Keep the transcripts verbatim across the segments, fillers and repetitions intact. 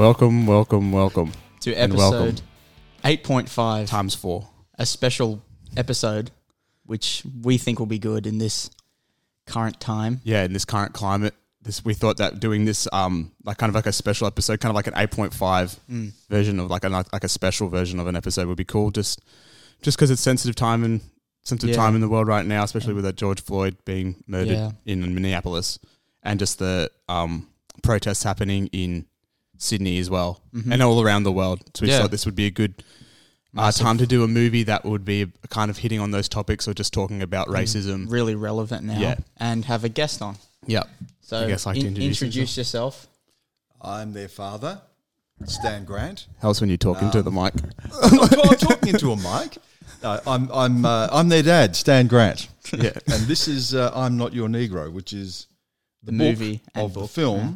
Welcome, welcome, welcome to episode eight point five times four. A special episode which we think will be good in this current time. Yeah, in this current climate. This we thought that doing this um like kind of like a special episode, kind of like an eight point five mm. version of like a like a special version of an episode would be cool. Just just because it's sensitive time and sensitive yeah. time in the world right now, especially yeah. with that George Floyd being murdered yeah. in Minneapolis and just the um protests happening in Sydney as well, mm-hmm. and all around the world. So we yeah. thought this would be a good uh, time to do a movie that would be kind of hitting on those topics or just talking about racism. Mm, really relevant now. Yeah. And have a guest on. Yeah. So I guess I in, introduce, introduce yourself. I'm their father, Stan Grant. How's when you talk um, into the mic? I'm not, well, talking into a mic. No, I'm I'm uh, I'm their dad, Stan Grant. Yeah. And this is uh, I'm Not Your Negro, which is the, the movie of book, the film. Yeah.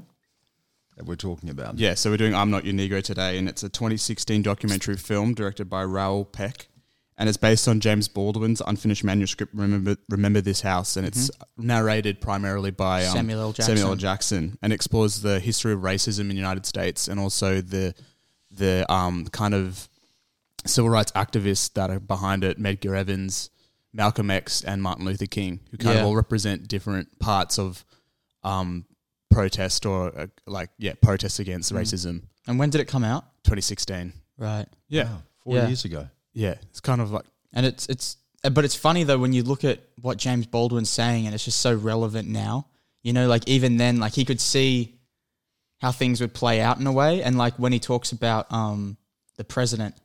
That we're talking about. Yeah, so we're doing I'm Not Your Negro today, and it's a twenty sixteen documentary film directed by Raoul Peck, and it's based on James Baldwin's unfinished manuscript, Remember Remember This House, and mm-hmm. it's narrated primarily by um, Samuel L. Jackson. Samuel L. Jackson, and explores the history of racism in the United States and also the the um, kind of civil rights activists that are behind it, Medgar Evers, Malcolm X, and Martin Luther King, who kind yeah. of all represent different parts of... Um, protest or uh, like yeah protest against mm. racism. And when did it come out? twenty sixteen. Right. Yeah. Wow, four yeah. years ago. Yeah. It's kind of like, and it's it's but it's funny though when you look at what James Baldwin's saying, and it's just so relevant now. You know, like even then, like he could see how things would play out in a way. And like when he talks about um the president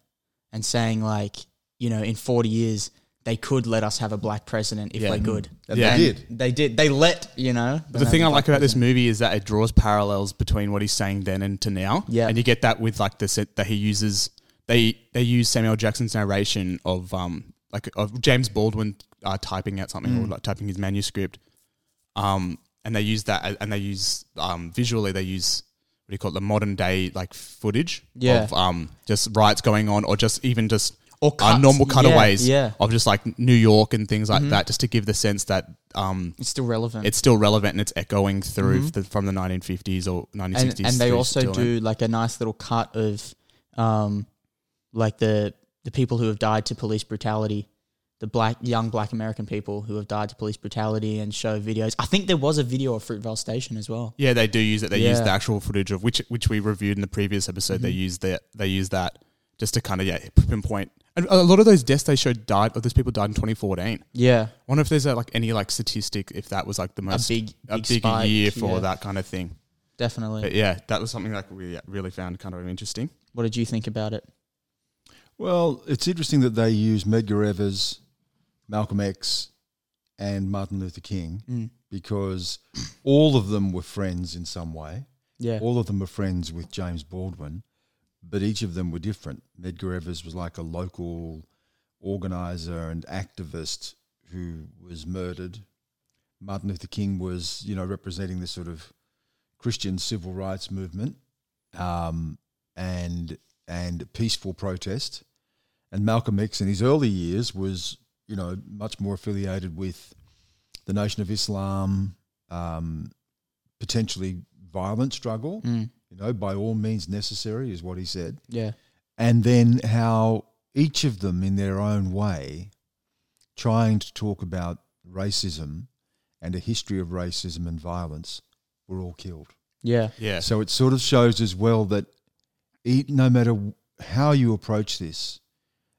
and saying like, you know, in forty years they could let us have a black president if yeah. they could. And yeah. they did. They did. They let, you know. But the thing I like about this movie is that it draws parallels between what he's saying then and to now. Yeah. And you get that with like the set that he uses. They they use Samuel Jackson's narration of um like of James Baldwin uh, typing out something mm. or like typing his manuscript. Um and they use that and they use um visually they use what do you call it, the modern day like footage yeah. of um just riots going on or just even just Or uh, normal cutaways yeah, yeah. of just like New York and things like mm-hmm. that, just to give the sense that um, it's still relevant. It's still relevant, and it's echoing through mm-hmm. the, from the nineteen fifties or nineteen sixties. And, and they also do in. like a nice little cut of, um, like the the people who have died to police brutality, the black young black American people who have died to police brutality, and show videos. I think there was a video of Fruitvale Station as well. Yeah, they do use it. They yeah. use the actual footage of which which we reviewed in the previous episode. Mm-hmm. They use that. They use that just to kind of yeah pinpoint. And a lot of those deaths they showed died, or those people died in twenty fourteen. Yeah. I wonder if there's a, like any like statistic, if that was like the most, a big, a big, big spike, year for yeah. that kind of thing. Definitely. But yeah, that was something that we really found kind of interesting. What did you think about it? Well, it's interesting that they use Medgar Evers, Malcolm X, and Martin Luther King mm. because all of them were friends in some way. Yeah. All of them were friends with James Baldwin. But each of them were different. Medgar Evers was like a local organizer and activist who was murdered. Martin Luther King was, you know, representing this sort of Christian civil rights movement um, and and peaceful protest. And Malcolm X in his early years was, you know, much more affiliated with the Nation of Islam, um, potentially violent struggle. Mm. You know, by all means necessary is what he said. Yeah. And then how each of them in their own way trying to talk about racism and a history of racism and violence were all killed. Yeah. Yeah. So it sort of shows as well that no matter how you approach this,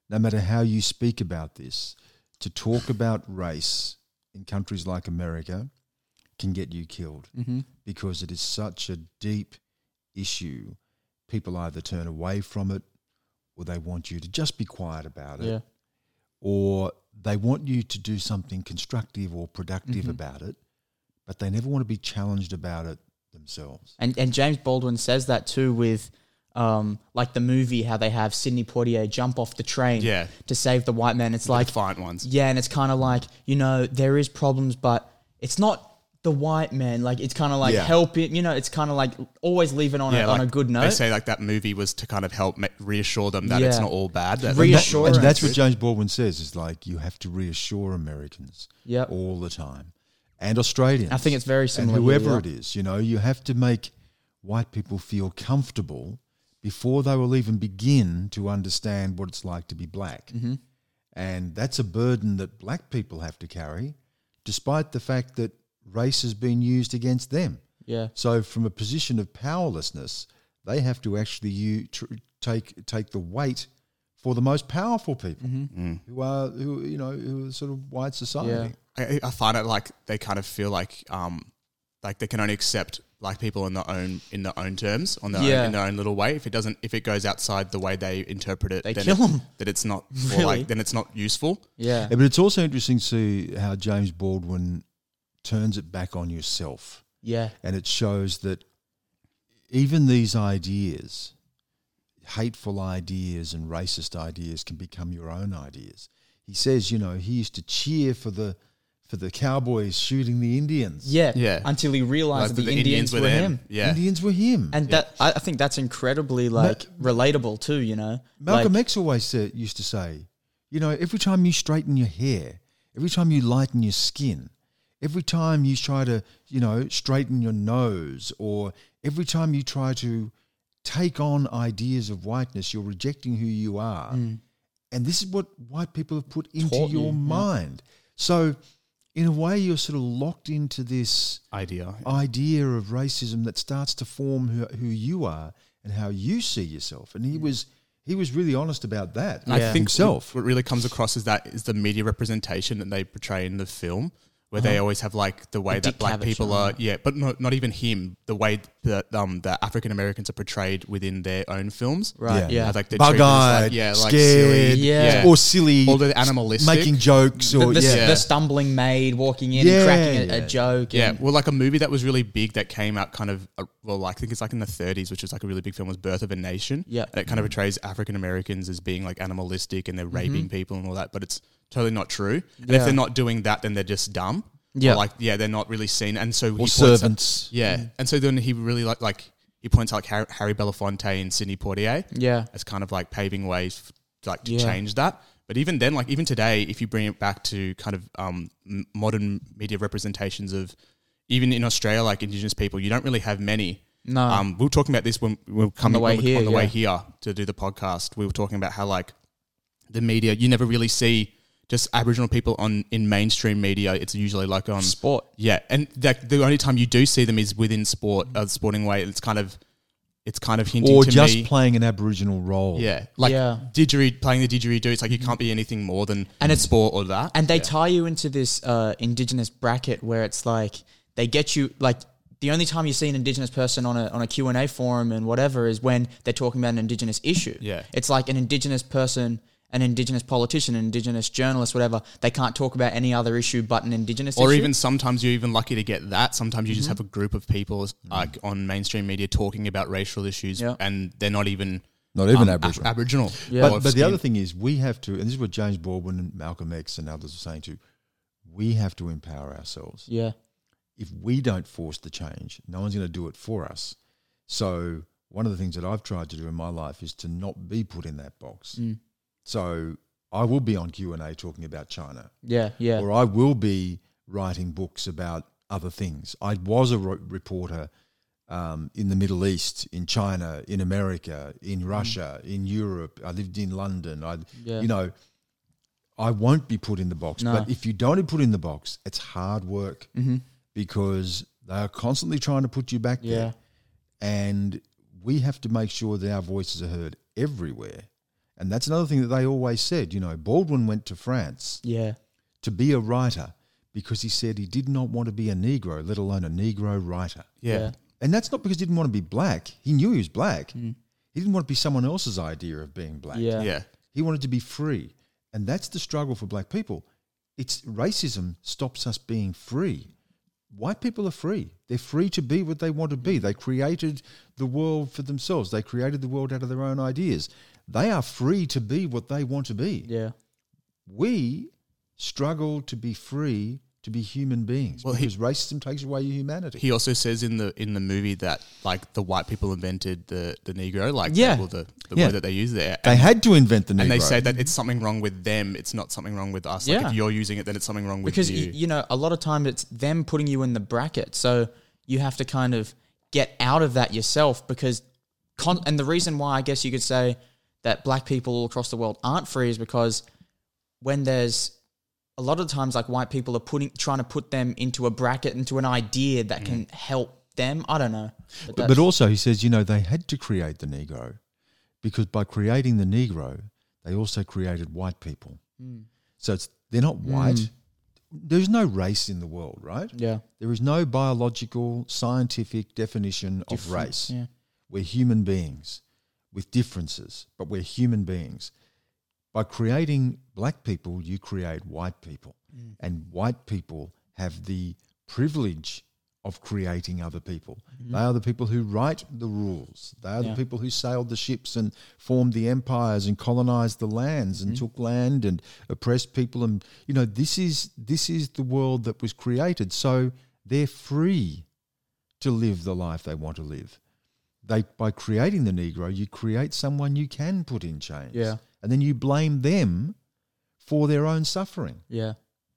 no matter how you speak about this, to talk about race in countries like America can get you killed mm-hmm. because it is such a deep issue. People either turn away from it, or they want you to just be quiet about it, yeah. or they want you to do something constructive or productive mm-hmm. about it, but they never want to be challenged about it themselves. And and James Baldwin says that too with um, like the movie, how they have Sidney Poitier jump off the train yeah. to save the white man. It's the like defiant ones. Yeah, and it's kind of like, you know, there is problems, but it's not the white man, like it's kind of like yeah. help it, you know, it's kind of like always leave it on, yeah, a, like on a good note. They say like that movie was to kind of help ma- reassure them that yeah. it's not all bad. That reassure. And that's what James Baldwin says is like you have to reassure Americans yep. all the time and Australians. I think it's very similar. And whoever here, yeah. it is, you know, you have to make white people feel comfortable before they will even begin to understand what it's like to be black. Mm-hmm. And that's a burden that black people have to carry, despite the fact that race has been used against them. Yeah. So from a position of powerlessness, they have to actually u- tr- take take the weight for the most powerful people mm-hmm. mm. who are who you know who are sort of white society. Yeah. I, I find it like they kind of feel like um like they can only accept black people in their own in their own terms on their yeah. own, in their own little way. If it doesn't, if it goes outside the way they interpret it, they then kill it, them. That it's not really? like then it's not useful. Yeah. yeah, but it's also interesting to see how James Baldwin turns it back on yourself. Yeah, and it shows that even these ideas, hateful ideas and racist ideas, can become your own ideas. He says, you know, he used to cheer for the for the Cowboys shooting the Indians. Yeah, yeah. Until he realized like that the, the Indians, Indians were him. him. Yeah, Indians were him. And yeah. that I think that's incredibly like Ma- relatable too. You know, Malcolm like, X always said, used to say, you know, every time you straighten your hair, every time you lighten your skin. Every time you try to, you know, straighten your nose, or every time you try to take on ideas of whiteness, you're rejecting who you are. Mm. And this is what white people have put into Taught your you. mind. Yeah. So in a way, you're sort of locked into this idea idea of racism that starts to form who, who you are and how you see yourself. And he yeah. was... He was really honest about that yeah. I think himself. What really comes across is that is the media representation that they portray in the film. Where oh. they always have like the way the that Dick black Cavett people show. are, yeah, but no, not even him. The way that um the African Americans are portrayed within their own films, right? Yeah, yeah. like bug-eyed, like, yeah, like scared, silly, yeah. yeah, or silly, or the animalistic, making jokes, or the, the, yeah. the stumbling maid walking in, yeah, and cracking a, yeah. a joke. Yeah, well, like a movie that was really big that came out kind of uh, well, I think it's like in the thirties, which was like a really big film, was Birth of a Nation. Yeah, and it kind of portrays African Americans as being like animalistic and they're mm-hmm. raping people and all that, but it's totally not true. And yeah. if they're not doing that, then they're just dumb. Yeah. Or like, yeah, they're not really seen. And so he servants. Out, yeah. yeah. And so then he really like, like he points out like Harry, Harry Belafonte and Sidney Poitier. Yeah. As kind of like paving ways like to yeah. change that. But even then, like even today, if you bring it back to kind of um, modern media representations of even in Australia, like Indigenous people, you don't really have many. No. Um, we were talking about this when we were coming on the way, here, on the yeah. way here to do the podcast. We were talking about how like the media, you never really see just Aboriginal people on in mainstream media. It's usually like on sport. Yeah, and that, the only time you do see them is within sport, a uh, sporting way. It's kind of, it's kind of hinting or to just me, playing an Aboriginal role. Yeah, like yeah. didgeridoo, playing the didgeridoo. It's like you can't be anything more than and it's, sport or that. And they yeah. tie you into this uh, Indigenous bracket where it's like they get you like. The only time you see an Indigenous person on a on a Q and A forum and whatever is when they're talking about an Indigenous issue. Yeah, it's like an Indigenous person. An Indigenous politician, an Indigenous journalist, whatever, they can't talk about any other issue but an Indigenous or issue. Or even sometimes you're even lucky to get that. Sometimes you mm-hmm. just have a group of people like on mainstream media talking about racial issues yeah. and they're not even... Not even um, Aboriginal. Ab- Aboriginal. Yeah. But, but the other thing is we have to, and this is what James Baldwin and Malcolm X and others are saying too, we have to empower ourselves. Yeah. If we don't force the change, no one's going to do it for us. So one of the things that I've tried to do in my life is to not be put in that box. Mm. So I will be on Q and A talking about China. Yeah, yeah. Or I will be writing books about other things. I was a re- reporter um, in the Middle East, in China, in America, in Russia, mm. in Europe. I lived in London. I, yeah. You know, I won't be put in the box. No. But if you don't put in the box, it's hard work mm-hmm. because they are constantly trying to put you back yeah. there. And we have to make sure that our voices are heard everywhere. And that's another thing that they always said, you know, Baldwin went to France yeah. to be a writer because he said he did not want to be a Negro, let alone a Negro writer. Yeah. yeah. And that's not because he didn't want to be black. He knew he was black. Mm. He didn't want to be someone else's idea of being black. Yeah. yeah. He wanted to be free. And that's the struggle for black people. It's racism stops us being free. White people are free. They're free to be what they want to be. They created the world for themselves. They created the world out of their own ideas. They are free to be what they want to be. Yeah. We struggle to be free to be human beings well, because he, racism takes away your humanity. He also says in the in the movie that like the white people invented the, the Negro, like yeah. the, the, the yeah. word that they use there. And they had to invent the Negro. And they say that it's something wrong with them. It's not something wrong with us. Yeah. Like if you're using it, then it's something wrong with because, you. Because, you know, a lot of time it's them putting you in the bracket. So you have to kind of get out of that yourself because con- and the reason why I guess you could say that black people all across the world aren't free is because when there's a lot of times like white people are putting trying to put them into a bracket, into an idea that mm. can help them. I don't know. But, but, but also he says, you know, they had to create the Negro because by creating the Negro, they also created white people. Mm. So it's, they're not white. Mm. There's no race in the world, right? Yeah. There is no biological, scientific definition Different, of race. Yeah. We're human beings with differences, but we're human beings. By creating black people, you create white people. Mm. And white people have the privilege of creating other people. Mm. They are the people who write the rules. They are yeah. the people who sailed the ships and formed the empires and colonized the lands and mm. took land and oppressed people. And, you know, this is this is the world that was created. So they're free to live the life they want to live. They by creating the Negro, you create someone you can put in chains. Yeah. And then you blame them for their own suffering. Yeah.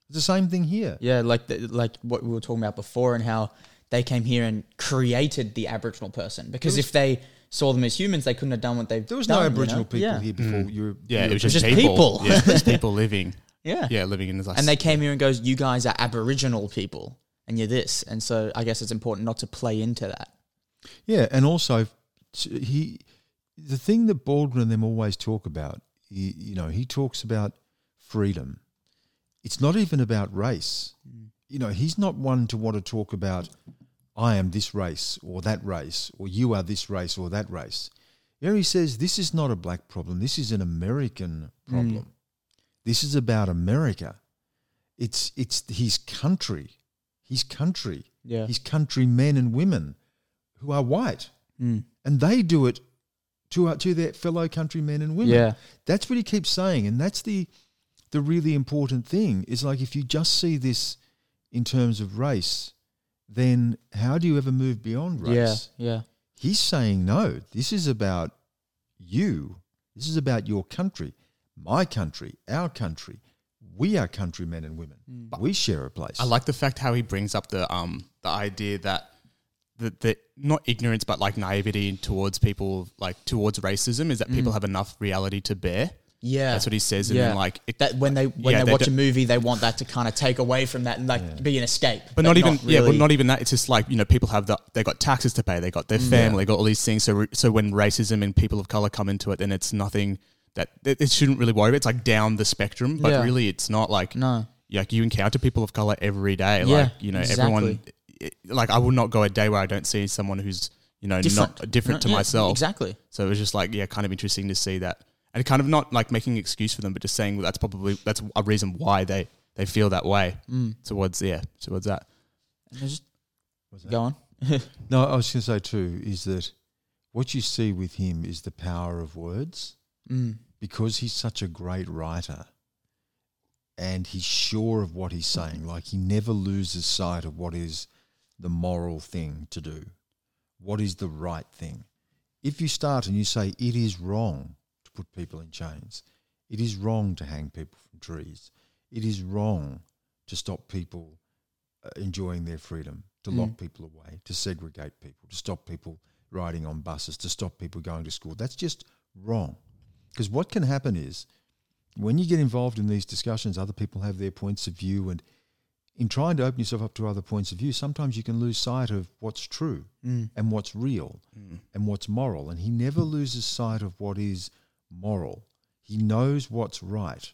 It's the same thing here. Yeah, like the, like what we were talking about before and how they came here and created the Aboriginal person. Because was, if they saw them as humans, they couldn't have done what they've done. There was done, no Aboriginal you know? people yeah. here before. Mm. You were, yeah, you it was just people. people. Yeah, it was people living. Yeah. Yeah, living in this. And they came here and goes, you guys are Aboriginal people and you're this. And so I guess it's important not to play into that. Yeah, and also he, the thing that Baldwin and them always talk about, he, you know, he talks about freedom. It's not even about race. Mm. You know, he's not one to want to talk about I am this race or that race or you are this race or that race. You know, he says this is not a black problem. This is an American problem. Mm. This is about America. It's it's his country, his country, yeah. his countrymen and women who are white mm. and they do it to uh, to their fellow countrymen and women. Yeah. That's what he keeps saying, and that's the the really important thing is like if you just see this in terms of race, then how do you ever move beyond race? Yeah, yeah. He's saying no, this is about you. This is about your country, my country, our country. We are countrymen and women. Mm. We share a place. I like the fact how he brings up the um the idea that That, that not ignorance but like naivety towards people, like towards racism, is that mm. people have enough reality to bear. Yeah, that's what he says. And yeah. then like it, that when they when yeah, they, they watch a movie, they want that to kind of take away from that and like yeah. be an escape. But, but not even not really. yeah, but not even that. It's just like, you know, people have the they got taxes to pay, they got their family, yeah. they got all these things. So so when racism and people of color come into it, then it's nothing that it, it shouldn't really worry about. It's like down the spectrum, but yeah. really it's not like no, like you encounter people of color every day. Yeah, like you know exactly. everyone. Like I will not go a day where I don't see someone who's, you know, different. not different to yeah, myself. Exactly. So it was just like, yeah, kind of interesting to see that, and kind of not like making an excuse for them, but just saying well, that's probably that's a reason why they, they feel that way mm. towards yeah towards that. Just, that? Go on. No, I was going to say too is that what you see with him is the power of words mm. because he's such a great writer. And he's sure of what he's saying. Like he never loses sight of what is the moral thing to do, what is the right thing. If you start and you say it is wrong to put people in chains, it is wrong to hang people from trees, it is wrong to stop people uh, enjoying their freedom, to mm. lock people away, to segregate people, to stop people riding on buses, to stop people going to school. That's just wrong. Because what can happen is when you get involved in these discussions, other people have their points of view, and in trying to open yourself up to other points of view, sometimes you can lose sight of what's true mm. and what's real mm. and what's moral. And he never loses sight of what is moral. He knows what's right.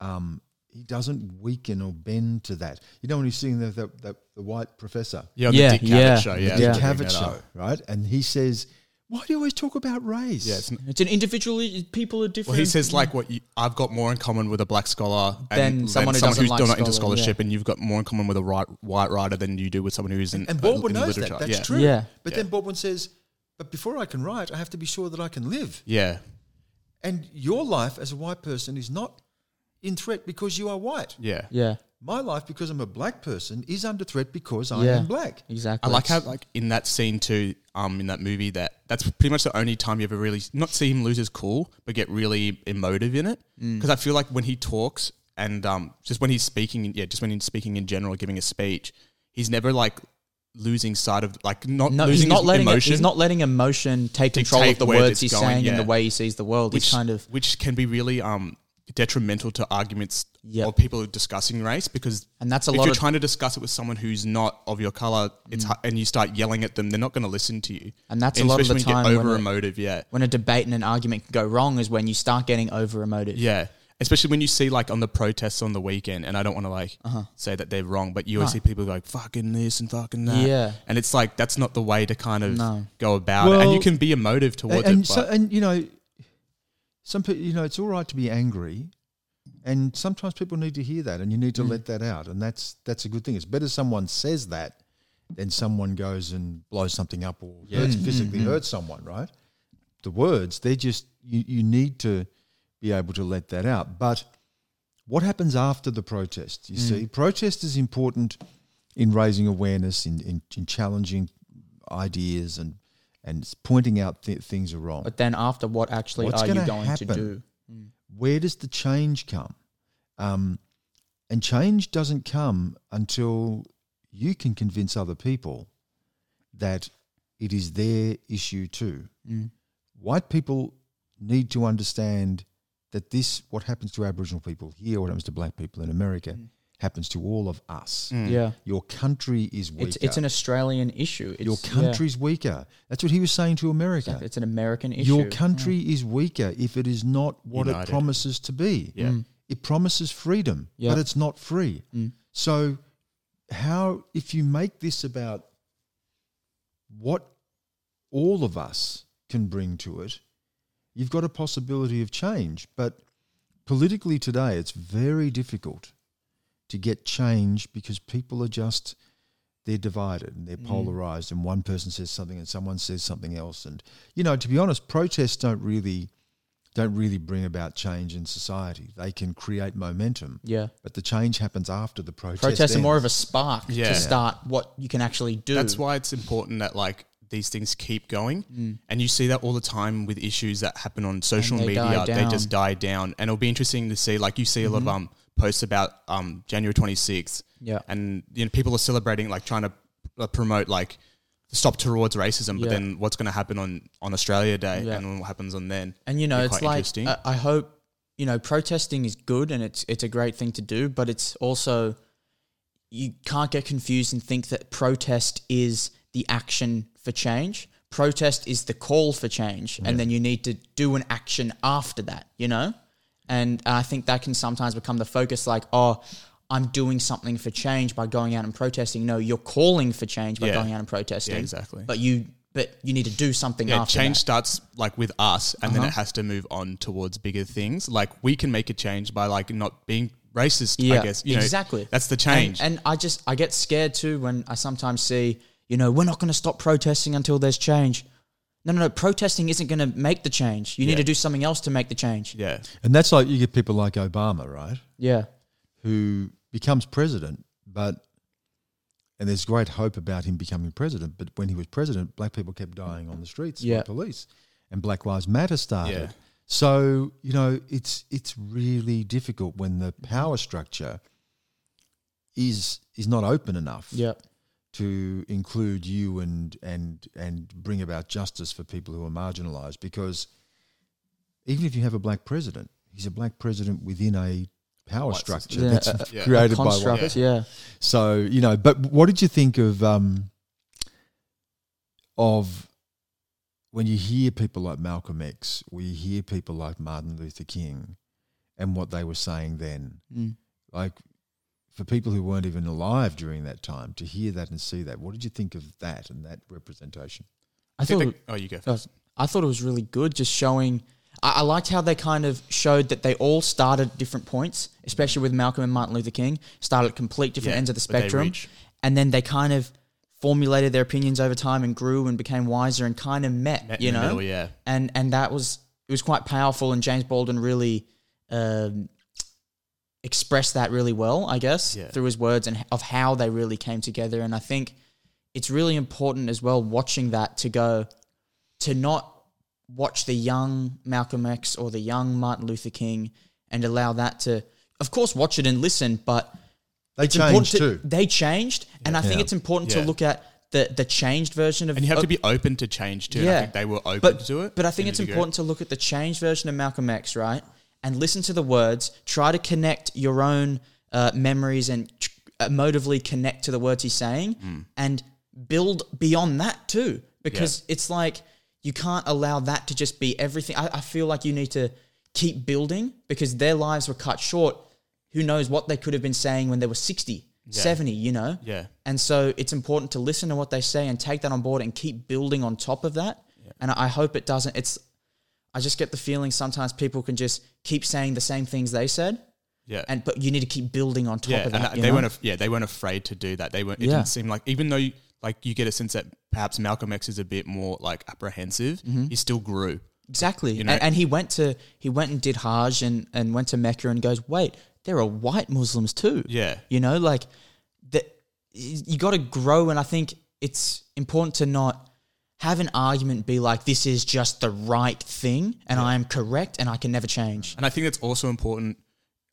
Um, he doesn't weaken or bend to that. You know when he's seeing the the, the, the white professor? Yeah, yeah, the Dick Cavett yeah. show. Yeah, the yeah. Dick Cavett show, right? And he says, why do you always talk about race? Yeah, it's, n- it's an individual. People are different. Well, he says like, "What you, I've got more in common with a black scholar than and, someone, and who someone who's like not scholar, into scholarship, yeah. and you've got more in common with a right, white writer than you do with someone who's in." And, and Baldwin uh, in knows literature. that. That's yeah. true. Yeah. But yeah. then Baldwin says, "But before I can write, I have to be sure that I can live." Yeah. And your life as a white person is not in threat because you are white. Yeah. Yeah. My life, because I'm a black person, is under threat because I yeah, am black. Exactly. I like how, like in that scene too, um, in that movie, that that's pretty much the only time you ever really not see him lose his cool, but get really emotive in it. Because mm. I feel like when he talks and um, just when he's speaking, yeah, just when he's speaking in general, giving a speech, he's never like losing sight of, like, not no, losing he's not letting emotion. It, he's not letting emotion take control take of the words he's going, saying yeah. and the way he sees the world. Which, kind of, which can be really um, detrimental to arguments yep. or people discussing race, because and that's a if lot you're of trying to discuss it with someone who's not of your colour it's mm. and you start yelling at them, they're not going to listen to you. And that's and a lot of the time when you get over-emotive, when, yeah. when a debate and an argument can go wrong is when you start getting over-emotive. Yeah. Especially when you see, like, on the protests on the weekend, and I don't want to, like, uh-huh. say that they're wrong, but you always no. see people like, fucking this and fucking that. Yeah. And it's like, that's not the way to kind of no. go about well, it. And you can be emotive towards and, and it. So, and, you know, some people, you know, it's all right to be angry. And sometimes people need to hear that, and you need to mm. let that out. And that's that's a good thing. It's better someone says that than someone goes and blows something up or yeah. hurts, mm-hmm. physically mm-hmm. hurts someone, right? The words, they're just, you, you need to be able to let that out. But what happens after the protest? You mm. see, protest is important in raising awareness, in, in, in challenging ideas and, and pointing out th- things are wrong. But then after, what actually What's are you going happen? to do? Mm. Where does the change come? Um, and change doesn't come until you can convince other people that it is their issue too. Mm. White people need to understand that this, what happens to Aboriginal people here, what happens to black people in America, mm. happens to all of us. Mm. Yeah, your country is weaker. It's, it's an Australian issue. It's, your country's yeah. weaker. That's what he was saying to America. It's an American issue. Your country yeah. is weaker if it is not what United. it promises to be. Yeah. Mm. It promises freedom, yeah. but it's not free. Mm. So how, if you make this about what all of us can bring to it, you've got a possibility of change, but politically today it's very difficult to get change because people are just, they're divided and they're mm. polarised, and one person says something and someone says something else. And, you know, to be honest, protests don't really don't really bring about change in society. They can create momentum, yeah. but the change happens after the protest. Protests are more of a spark yeah. to start what you can actually do. That's why it's important that, like, these things keep going mm. and you see that all the time with issues that happen on social they media. They just die down, and it'll be interesting to see, like, you see a mm-hmm. lot of um, posts about um, January twenty-sixth yeah. and, you know, people are celebrating, like, trying to uh, promote, like, stop towards racism, but yeah. then what's going to happen on, on Australia Day yeah. and what happens on then. And, you know, it's like, uh, I hope, you know, protesting is good and it's it's a great thing to do, but it's also, you can't get confused and think that protest is the action for change. Protest is the call for change, yeah. and then you need to do an action after that, you know? And I think that can sometimes become the focus, like, oh, I'm doing something for change by going out and protesting. No, you're calling for change by yeah. going out and protesting. Yeah, exactly. But you but you need to do something yeah, after change that. Starts, like, with us, and uh-huh. then it has to move on towards bigger things. Like, we can make a change by, like, not being racist, yeah, I guess. You exactly. know, that's the change. And, and I just, I get scared too when I sometimes see, you know, we're not going to stop protesting until there's change. No, no, no. Protesting isn't going to make the change. You yeah. need to do something else to make the change. Yeah. And that's like, you get people like Obama, right? Yeah. Who becomes president, but, and there's great hope about him becoming president, but when he was president, black people kept dying on the streets yeah. by police, and Black Lives Matter started. Yeah. So, you know, it's it's really difficult when the power structure is is not open enough. Yeah. to include you and and and bring about justice for people who are marginalised, because even if you have a black president, he's a black president within a power What's structure yeah, that's uh, yeah. created by white. Yeah. yeah. So, you know, but what did you think of um, of when you hear people like Malcolm X, or you hear people like Martin Luther King, and what they were saying then, mm. like, for people who weren't even alive during that time, to hear that and see that, what did you think of that and that representation? I, I thought. Think they, oh, you go first. I thought it was really good, just showing. I, I liked how they kind of showed that they all started at different points, especially with Malcolm and Martin Luther King, started at complete different yeah, ends of the spectrum, and then they kind of formulated their opinions over time and grew and became wiser and kind of met, met you in know, the middle, yeah. And and that was it was quite powerful, and James Baldwin really. Um, expressed that really well, I guess, yeah. through his words and of how they really came together. And I think it's really important as well, watching that, to go, to not watch the young Malcolm X or the young Martin Luther King and allow that to, of course, watch it and listen, but... They changed to, too. They changed, yeah. and I think yeah. it's important yeah. to look at the the changed version of... And you have uh, to be open to change too. Yeah. I think they were open but, to it. But I think it's important to look at the changed version of Malcolm X, right? And listen to the words. Try to connect your own uh, memories and tr- emotively connect to the words he's saying mm. and build beyond that too. Because yeah. it's like you can't allow that to just be everything. I, I feel like you need to keep building because their lives were cut short. Who knows what they could have been saying when they were sixty, yeah. seventy, you know? Yeah. And so it's important to listen to what they say and take that on board and keep building on top of that. Yeah. And I, I hope it doesn't. It's. I just get the feeling sometimes people can just keep saying the same things they said. Yeah. And but you need to keep building on top yeah, of that. And they know? weren't. Af- yeah. They weren't afraid to do that. They weren't. It yeah. didn't seem like, even though you, like you get a sense that perhaps Malcolm X is a bit more like apprehensive. Mm-hmm. He still grew. Exactly. You know? and, and he went to he went and did Hajj and and went to Mecca and goes, wait, there are white Muslims too. Yeah. You know, like that. You got to grow, and I think it's important to not have an argument be like, this is just the right thing and yeah. I am correct and I can never change. And I think it's also important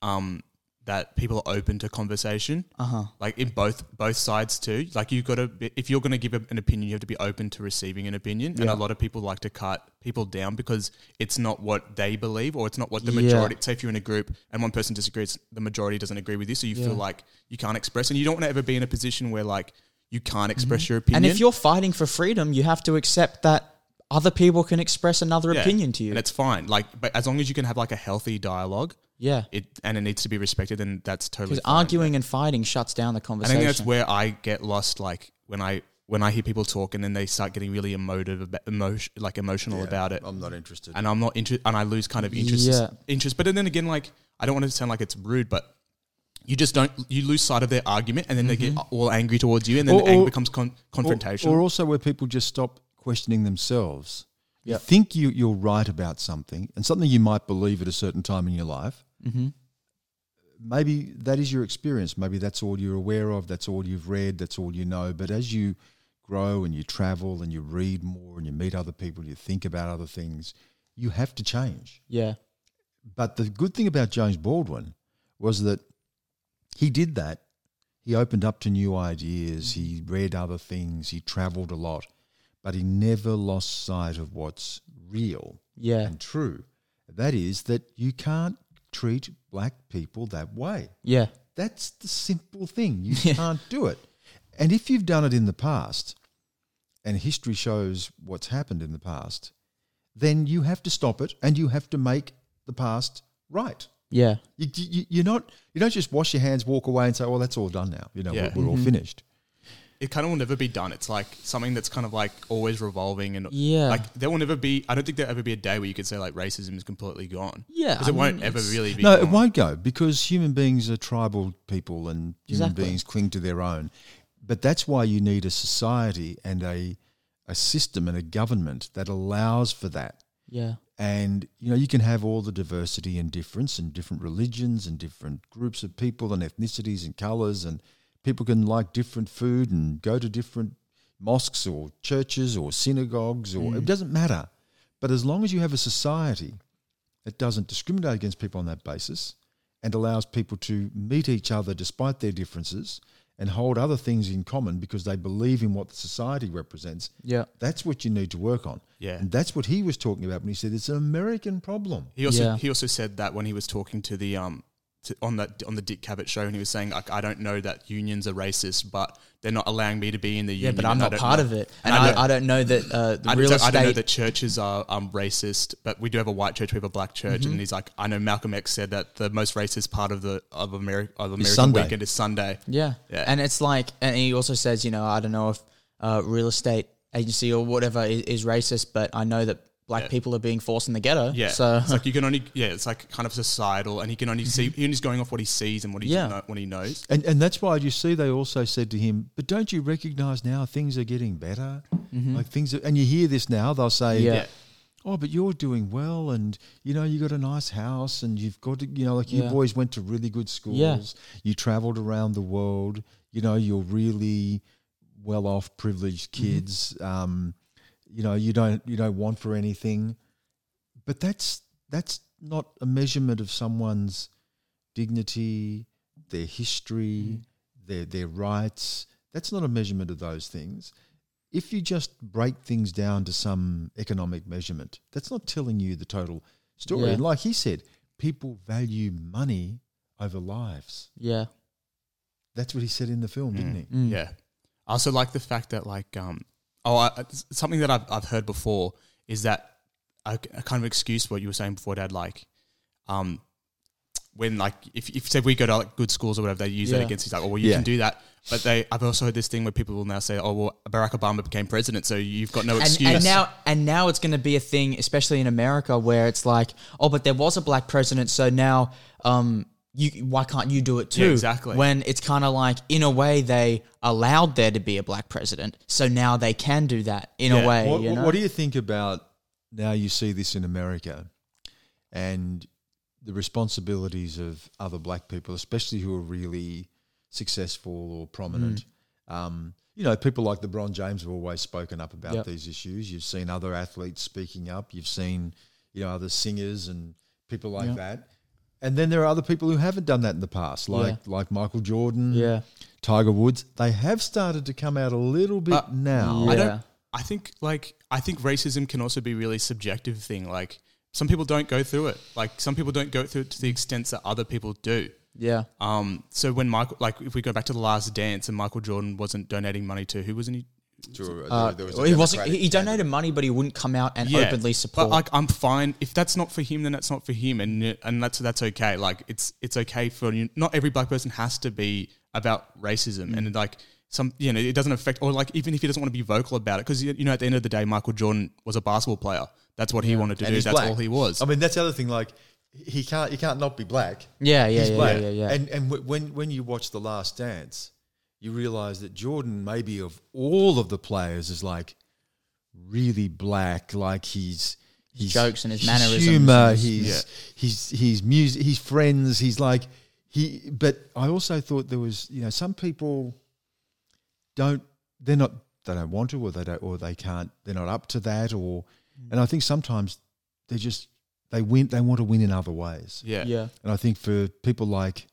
um, that people are open to conversation, uh-huh. like in both both sides too. Like you've got to, if you're going to give an opinion, you have to be open to receiving an opinion. Yeah. And a lot of people like to cut people down because it's not what they believe or it's not what the majority, yeah. say if you're in a group and one person disagrees, the majority doesn't agree with you. So you yeah. feel like you can't express, and you don't want to ever be in a position where like, you can't express mm-hmm. your opinion. And if you're fighting for freedom, you have to accept that other people can express another yeah. opinion to you. And it's fine. Like, but as long as you can have like a healthy dialogue, yeah, it and it needs to be respected, and that's totally fine. Because arguing yeah. and fighting shuts down the conversation. And I think that's where I get lost, like when I when I hear people talk and then they start getting really emotive, about, emotion, like emotional yeah, about it. I'm not interested. And I'm not interested, and I lose kind of interest. Yeah. interest. But then again, like I don't want to sound like it's rude, but you just don't, you lose sight of their argument, and then mm-hmm. they get all angry towards you, and then or, the anger becomes con- confrontational. Or, or also where people just stop questioning themselves. Yep. You think you, you're right about something, and something you might believe at a certain time in your life. Mm-hmm. Maybe that is your experience. Maybe that's all you're aware of. That's all you've read. That's all you know. But as you grow and you travel and you read more and you meet other people and you think about other things, you have to change. Yeah. But the good thing about James Baldwin was that he did that. He opened up to new ideas. He read other things. He traveled a lot, but he never lost sight of what's real yeah. and true. That is that you can't treat black people that way. Yeah. That's the simple thing. You yeah. can't do it. And if you've done it in the past, and history shows what's happened in the past, then you have to stop it, and you have to make the past right. Yeah, you, you you're not you don't just wash your hands, walk away, and say, "Well, that's all done now." You know, yeah. we're, we're all mm-hmm. finished. It kind of will never be done. It's like something that's kind of like always revolving, and yeah, like there will never be. I don't think there'll ever be a day where you could say like racism is completely gone. Yeah, because it mean, won't ever really be. No, gone. It won't go, because human beings are tribal people, and human exactly. beings cling to their own. But that's why you need a society and a a system and a government that allows for that. Yeah. And, you know, you can have all the diversity and difference and different religions and different groups of people and ethnicities and colours, and people can like different food and go to different mosques or churches or synagogues or mm. it doesn't matter. But as long as you have a society that doesn't discriminate against people on that basis and allows people to meet each other despite their differences and hold other things in common because they believe in what the society represents, yeah, that's what you need to work on. Yeah. And that's what he was talking about when he said it's an American problem. He also yeah. he also said that when he was talking to the um to, on that on the Dick Cavett show, and he was saying like, I don't know that unions are racist, but they're not allowing me to be in the union. Yeah, but I'm not part know. of it, and, and I, I, don't, I don't know that uh, the I real estate. I don't know that churches are um racist, but we do have a white church, we have a black church, mm-hmm. and he's like, I know Malcolm X said that the most racist part of the of America of American weekend is Sunday. Yeah. yeah, and it's like, and he also says, you know, I don't know if uh, real estate agency or whatever is, is racist, but I know that black yeah. people are being forced in the ghetto. Yeah. So it's like you can only, yeah, it's like kind of societal, and he can only see, he's going off what he sees and what he, yeah. know, what he knows. And and that's why you see they also said to him, but don't you recognize now things are getting better? Mm-hmm. Like things are, and you hear this now, they'll say, yeah. oh, but you're doing well, and you know, you got a nice house, and you've got to, you know, like yeah. you boys went to really good schools, yeah. you traveled around the world, you know, you're really well off, privileged kids. Mm-hmm. Um, You know, you don't you don't want for anything, but that's that's not a measurement of someone's dignity, their history, mm. their their rights. That's not a measurement of those things. If you just break things down to some economic measurement, that's not telling you the total story. Yeah. And like he said, people value money over lives. Yeah. That's what he said in the film, mm. didn't he? Mm. Yeah. I also like the fact that like, um, oh, I, something that I've, I've heard before is that a, a kind of excuse for what you were saying before, Dad, like um, when like, if, if say we go to like good schools or whatever, they use yeah. that against you. Like, oh, well, you yeah. can do that. But they, I've also heard this thing where people will now say, "Oh, well, Barack Obama became president, so you've got no excuse." And, and now, and now it's going to be a thing, especially in America, where it's like, "Oh, but there was a black president, so now, um, you why can't you do it too?" Yeah, exactly. When it's kind of like, in a way, they allowed there to be a black president, so now they can do that in yeah. a way. What, you know? What do you think about now? You see this in America, and the responsibilities of other black people, especially who are really successful or prominent. Mm. Um, you know, people like LeBron James have always spoken up about yep. these issues. You've seen other athletes speaking up. You've seen, you know, other singers and people like yep. that. And then there are other people who haven't done that in the past, like yeah. like Michael Jordan, yeah. Tiger Woods. They have started to come out a little bit uh, now. Yeah. I don't, I think like I think racism can also be a really subjective thing. Like some people don't go through it. Like some people don't go through it to the extent that other people do. Yeah. Um. So when Michael, like, if we go back to The Last Dance, and Michael Jordan wasn't donating money to who wasn't he? To, uh, there was well, he wasn't. He donated money, but he wouldn't come out and yeah, openly support. But like, I'm fine if that's not for him. Then that's not for him, and and that's that's okay. Like, it's it's okay for you. Not every black person has to be about racism, mm. and like some, you know, it doesn't affect. Or like even if he doesn't want to be vocal about it, because you know, at the end of the day, Michael Jordan was a basketball player. That's what yeah. he wanted to and do. That's black. All he was. I mean, that's the other thing. Like. He can't. He can't not be black. Yeah, yeah, He's yeah, black. yeah, yeah. And and w- when when you watch The Last Dance, you realize that Jordan, maybe of all of the players, is like really black. Like he's his jokes and his, his mannerisms, humor, his his yeah. his music, his friends. He's like he. But I also thought there was, you know, some people don't. They're not. They don't want to, or they don't, or they can't. They're not up to that. Or and I think sometimes they're just. They win. They want to win in other ways. Yeah, yeah. And I think for people like,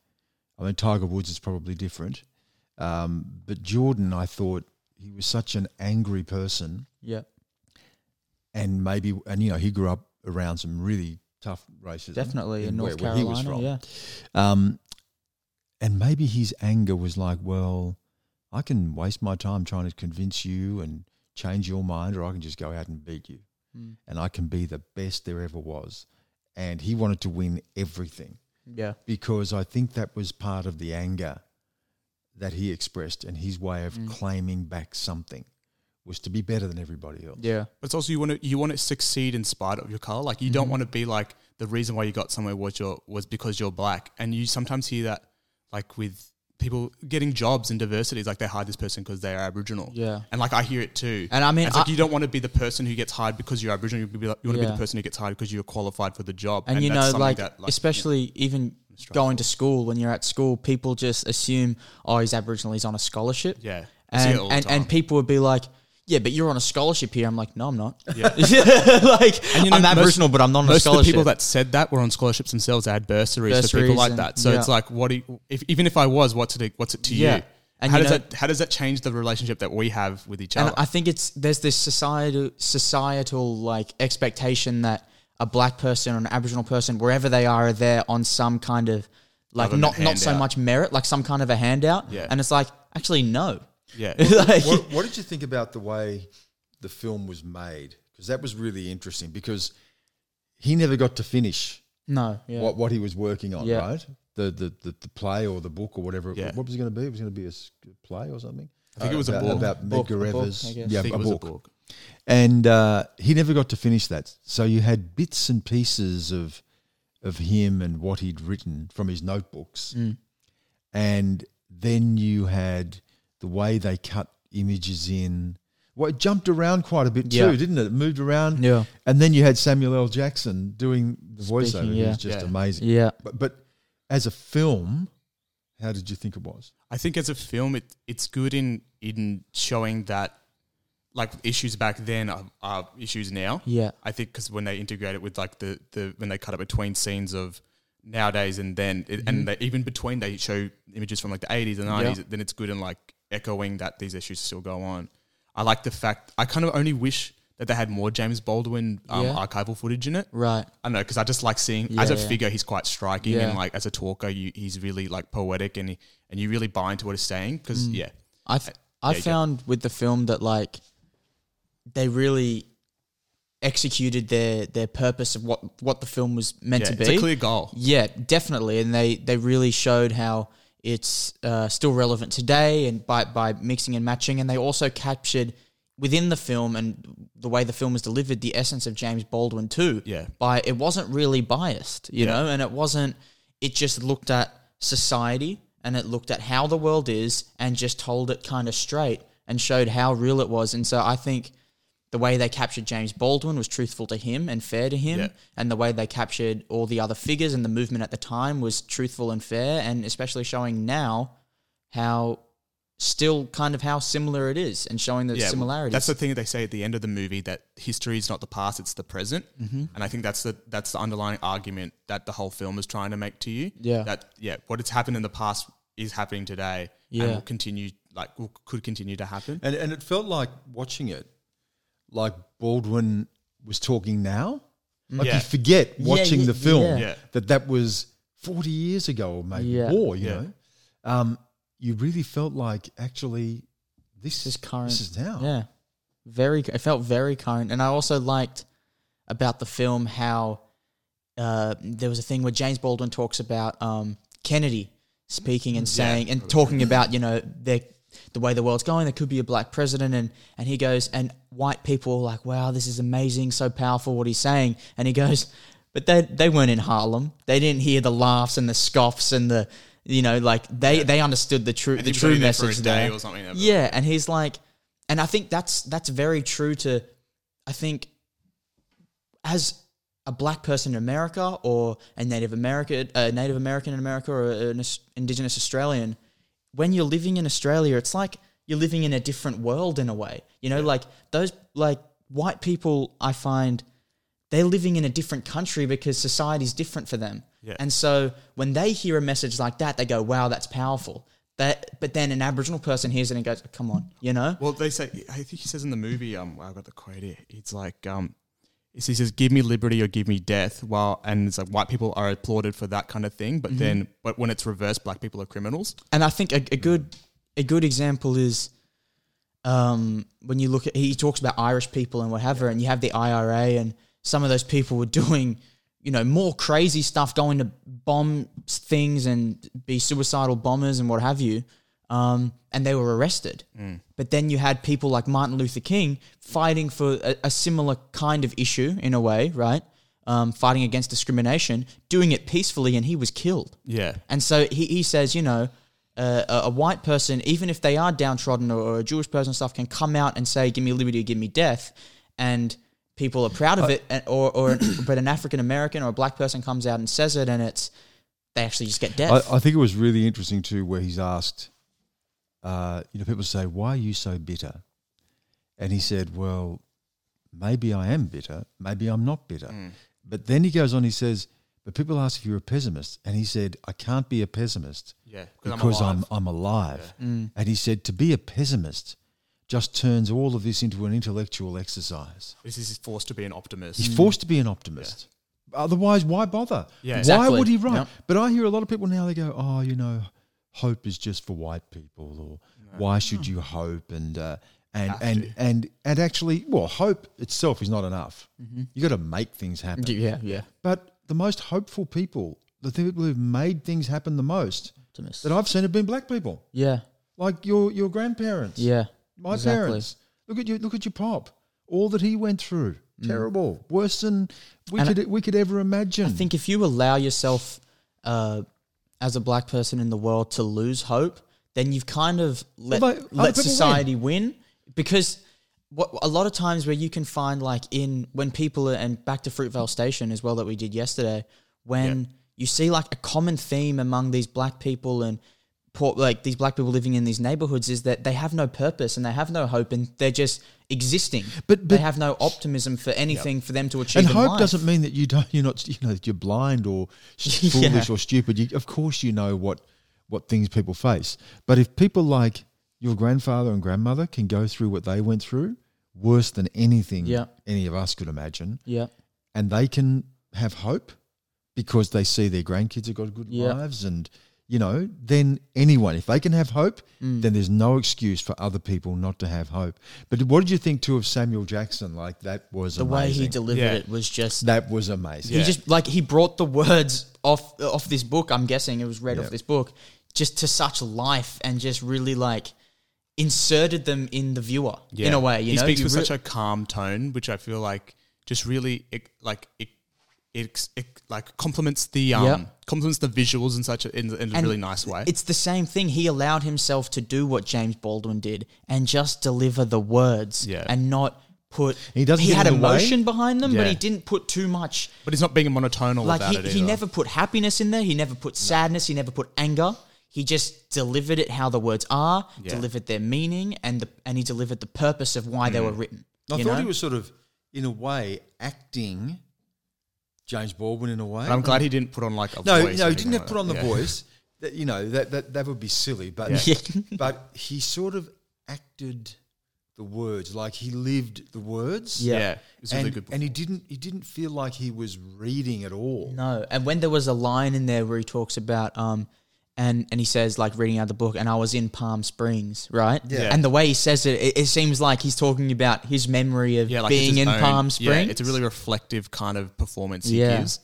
I mean, Tiger Woods is probably different, um, but Jordan, I thought he was such an angry person. Yeah. And maybe, and you know, he grew up around some really tough racism. Definitely in, in North where, Carolina. Where he was from. Yeah. Um, and maybe his anger was like, well, I can waste my time trying to convince you and change your mind, or I can just go out and beat you. And I can be the best there ever was. And he wanted to win everything. Yeah. Because I think that was part of the anger that he expressed, and his way of mm. claiming back something was to be better than everybody else. Yeah. But it's also you want to you want to succeed in spite of your color. Like you mm-hmm. don't want to be like the reason why you got somewhere was your was because you're black. And you sometimes hear that like with people getting jobs in diversity, is like they hired this person because they are Aboriginal. Yeah. And like I hear it too. And I mean, and it's I, like you don't want to be the person who gets hired because you're Aboriginal. You, be like, you want to yeah. be the person who gets hired because you're qualified for the job. And, and you that's know, like, that, like especially you know, even going to school, when you're at school, people just assume, oh, he's Aboriginal, he's on a scholarship. Yeah. And, and, and people would be like, yeah, but you're on a scholarship here. I'm like, no, I'm not. Yeah. Like, and you know, I'm Aboriginal, most, but I'm not on a scholarship. Most of the people that said that were on scholarships themselves. They had bursaries, bursaries for people like and, that. So yeah. it's like, what do you, if, even if I was, what's it, what's it to yeah. you? And how you does know, that how does that change the relationship that we have with each other? And I think it's there's this societal societal like expectation that a black person or an Aboriginal person, wherever they are, are there on some kind of like not not so much merit, like some kind of a handout. Yeah. And it's like, actually, no. Yeah. Like, what, what did you think about the way the film was made? Because that was really interesting, because he never got to finish no, yeah. what, what he was working on, yeah. right? The, the the the play or the book or whatever. Yeah. What was it going to be? It was going to be a play or something? I think uh, it was about, a book. About Medgar Evers. Yeah, I think a, it was book. a book. And uh, he never got to finish that. So you had bits and pieces of of him and what he'd written from his notebooks. Mm. And then you had... the way they cut images in. Well, it jumped around quite a bit too, yeah. didn't it? It moved around. Yeah. And then you had Samuel L. Jackson doing the voiceover. Speaking, yeah. It was just yeah. amazing. Yeah. But, but as a film, how did you think it was? I think as a film, it it's good in in showing that like issues back then are, are issues now. Yeah. I think because when they integrate it with like the, the – when they cut it between scenes of – nowadays and then, it, mm-hmm. and they, even between they show images from like the eighties and nineties, yeah. then it's good in like echoing that these issues still go on. I like the fact, I kind of only wish that they had more James Baldwin um, yeah. archival footage in it. Right. I know, because I just like seeing, yeah, as a yeah. figure, he's quite striking. Yeah. And like as a talker, you, he's really like poetic and he, and you really buy into what he's saying because, mm. yeah. I f- I yeah, found yeah. with the film that like they really executed their their purpose of what, what the film was meant yeah, to be. It's a clear goal. Yeah, definitely. And they, they really showed how it's uh, still relevant today and by, by mixing and matching. And they also captured within the film and the way the film was delivered, the essence of James Baldwin too. Yeah. By, it wasn't really biased, you yeah. know, and it wasn't, it just looked at society and it looked at how the world is and just told it kind of straight and showed how real it was. And so I think the way they captured James Baldwin was truthful to him and fair to him. Yeah. And the way they captured all the other figures and the movement at the time was truthful and fair, and especially showing now how still kind of how similar it is and showing the yeah, similarities. That's the thing they say at the end of the movie, that history is not the past, it's the present. Mm-hmm. And I think that's the that's the underlying argument that the whole film is trying to make to you. Yeah. That, yeah, what has happened in the past is happening today yeah. and will continue, like will, could continue to happen. And and it felt like watching it, like Baldwin was talking now. Like yeah. you forget watching yeah, yeah, the film yeah. that that was forty years ago or maybe yeah. more, you yeah. know. Um, you really felt like actually this, this is current. This is now. Yeah, very. It felt very current. And I also liked about the film how uh, there was a thing where James Baldwin talks about um, Kennedy speaking and saying yeah, and talking about, you know, their the way the world's going, there could be a black president, and, and he goes, and white people are like, wow, this is amazing, so powerful what he's saying. And he goes, but they they weren't in Harlem. They didn't hear the laughs and the scoffs and the, you know, like they, yeah. they understood the true the true message there. Or something like yeah, and he's like, and I think that's that's very true to, I think, as a black person in America or a Native American, a Native American in America or an Indigenous Australian, when you're living in Australia, it's like you're living in a different world in a way. You know, yeah. like those, like white people, I find they're living in a different country because society's different for them. Yeah. And so when they hear a message like that, they go, wow, that's powerful. That, but then an Aboriginal person hears it and goes, come on, you know? Well, they say, I think he says in the movie, um, well, I've got the quote here. It's like, um, he says, give me liberty or give me death. Well, and it's like white people are applauded for that kind of thing. But mm-hmm. then but when it's reversed, black people are criminals. And I think a, a good a good example is um, when you look at, he talks about Irish people and whatever, yeah. and you have the I R A and some of those people were doing, you know, more crazy stuff, going to bomb things and be suicidal bombers and what have you. Um, and they were arrested. Mm. But then you had people like Martin Luther King fighting for a, a similar kind of issue in a way, right? Um, fighting against discrimination, doing it peacefully, and he was killed. Yeah. And so he, he says, you know, uh, a, a white person, even if they are downtrodden or, or a Jewish person and stuff, can come out and say, give me liberty or give me death. And people are proud of it. And, or, or but an African-American or a black person comes out and says it, and it's, they actually just get death. I, I think it was really interesting too where he's asked, Uh, you know, people say, why are you so bitter? And he said, well, maybe I am bitter, maybe I'm not bitter. Mm. But then he goes on, he says, but people ask if you're a pessimist. And he said, I can't be a pessimist yeah, because I'm alive. I'm, I'm alive. Yeah. Mm. And he said, to be a pessimist just turns all of this into an intellectual exercise. This is forced to be an optimist. He's forced to be an optimist. Yeah. Otherwise, why bother? Yeah, why exactly. would he write? Yep. But I hear a lot of people now, they go, oh, you know, hope is just for white people, or no. why should you hope? And uh, and and, and and and actually, well, hope itself is not enough. Mm-hmm. You got to make things happen. Yeah, yeah. But the most hopeful people, the people who've made things happen the most Optimist. That I've seen have been black people. Yeah, like your your grandparents. Yeah, my exactly. parents. Look at you. Look at your pop. All that he went through, mm. terrible, worse than we and could I, we could ever imagine. I think if you allow yourself. Uh, as a black person in the world to lose hope, then you've kind of let, well, let society win. win because what, a lot of times where you can find like in, when people are, and back to Fruitvale Station as well that we did yesterday, when yeah. you see like a common theme among these black people and poor, like these black people living in these neighborhoods is that they have no purpose and they have no hope and they're just existing, but, but they have no optimism for anything yep. for them to achieve. And hope in life. Doesn't mean that you don't, you're not, you know, you're blind or foolish yeah. or stupid. You, of course, you know what, what things people face. But if people like your grandfather and grandmother can go through what they went through, worse than anything yeah. any of us could imagine. Yeah. And they can have hope because they see their grandkids have got good yeah. lives and, you know, then anyone, if they can have hope, mm. then there's no excuse for other people not to have hope. But what did you think too of Samuel Jackson? Like that was the amazing. Way he delivered yeah. it was just that was amazing. He yeah. just like he brought the words off off this book. I'm guessing it was read yeah. off this book, just to such life and just really like inserted them in the viewer yeah. in a way. You he know, he speaks you with re- such a calm tone, which I feel like just really like it. It, it like complements the um yep. complements the visuals in such a, in, in a and really nice way. It's the same thing. He allowed himself to do what James Baldwin did and just deliver the words yeah. and not put. He doesn't. He had emotion way. behind them, yeah. but he didn't put too much. But he's not being monotonal like about he, it either. He never put happiness in there. He never put no. sadness. He never put anger. He just delivered it how the words are, yeah. delivered their meaning, and the and he delivered the purpose of why mm. they were written. I thought know? he was sort of, in a way, acting. James Baldwin in a way. And I'm glad he didn't put on like a no, voice. No, he didn't have put on the yeah. voice. That, you know, that, that that would be silly. But yeah. but he sort of acted the words, like he lived the words. Yeah. yeah. It was and, really good. And he didn't he didn't feel like he was reading at all. No. And when there was a line in there where he talks about um and, and he says like reading out of the book, and I was in Palm Springs, right? Yeah. And the way he says it, it, it seems like he's talking about his memory of yeah, like being in own, Palm Springs. Yeah, it's a really reflective kind of performance he yeah. gives.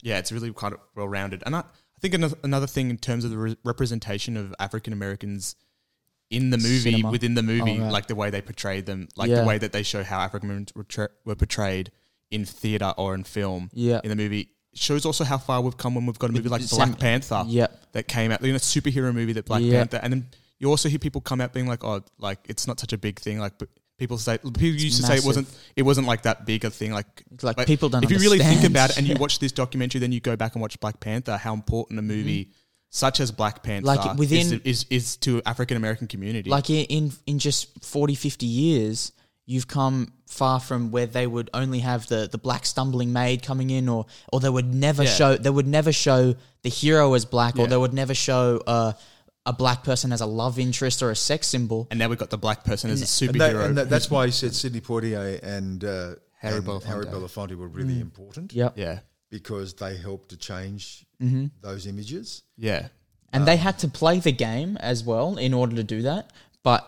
Yeah, it's really kind of well-rounded. And I, I think another, another thing in terms of the re- representation of African-Americans in the movie, Cinema. within the movie, oh, right. like the way they portrayed them, like yeah. the way that they show how African-Americans were, tra- were portrayed in theatre or in film yeah. in the movie. Shows also how far we've come when we've got a movie like Black Panther yep. that came out, you know, superhero movie that Black yep. Panther, and then you also hear people come out being like, "Oh, like it's not such a big thing." Like but people say, people it's used massive. to say it wasn't, it wasn't like that big a thing. Like, like, like people don't. If understand. you really think about it, and you watch this documentary, then you go back and watch Black Panther. How important a movie mm-hmm. such as Black Panther like within, is, is is to African American community. Like in in just forty, fifty years. You've come far from where they would only have the, the black stumbling maid coming in, or or they would never yeah. show they would never show the hero as black, yeah. or they would never show uh, a black person as a love interest or a sex symbol. And now we've got the black person and, as a superhero. And, that, and that, that's why he said Sidney Poitier and, uh, Harry, and Belafonte. Harry Belafonte were really mm. important. Yep. Yeah, because they helped to change mm-hmm. those images. Yeah, and um, they had to play the game as well in order to do that, but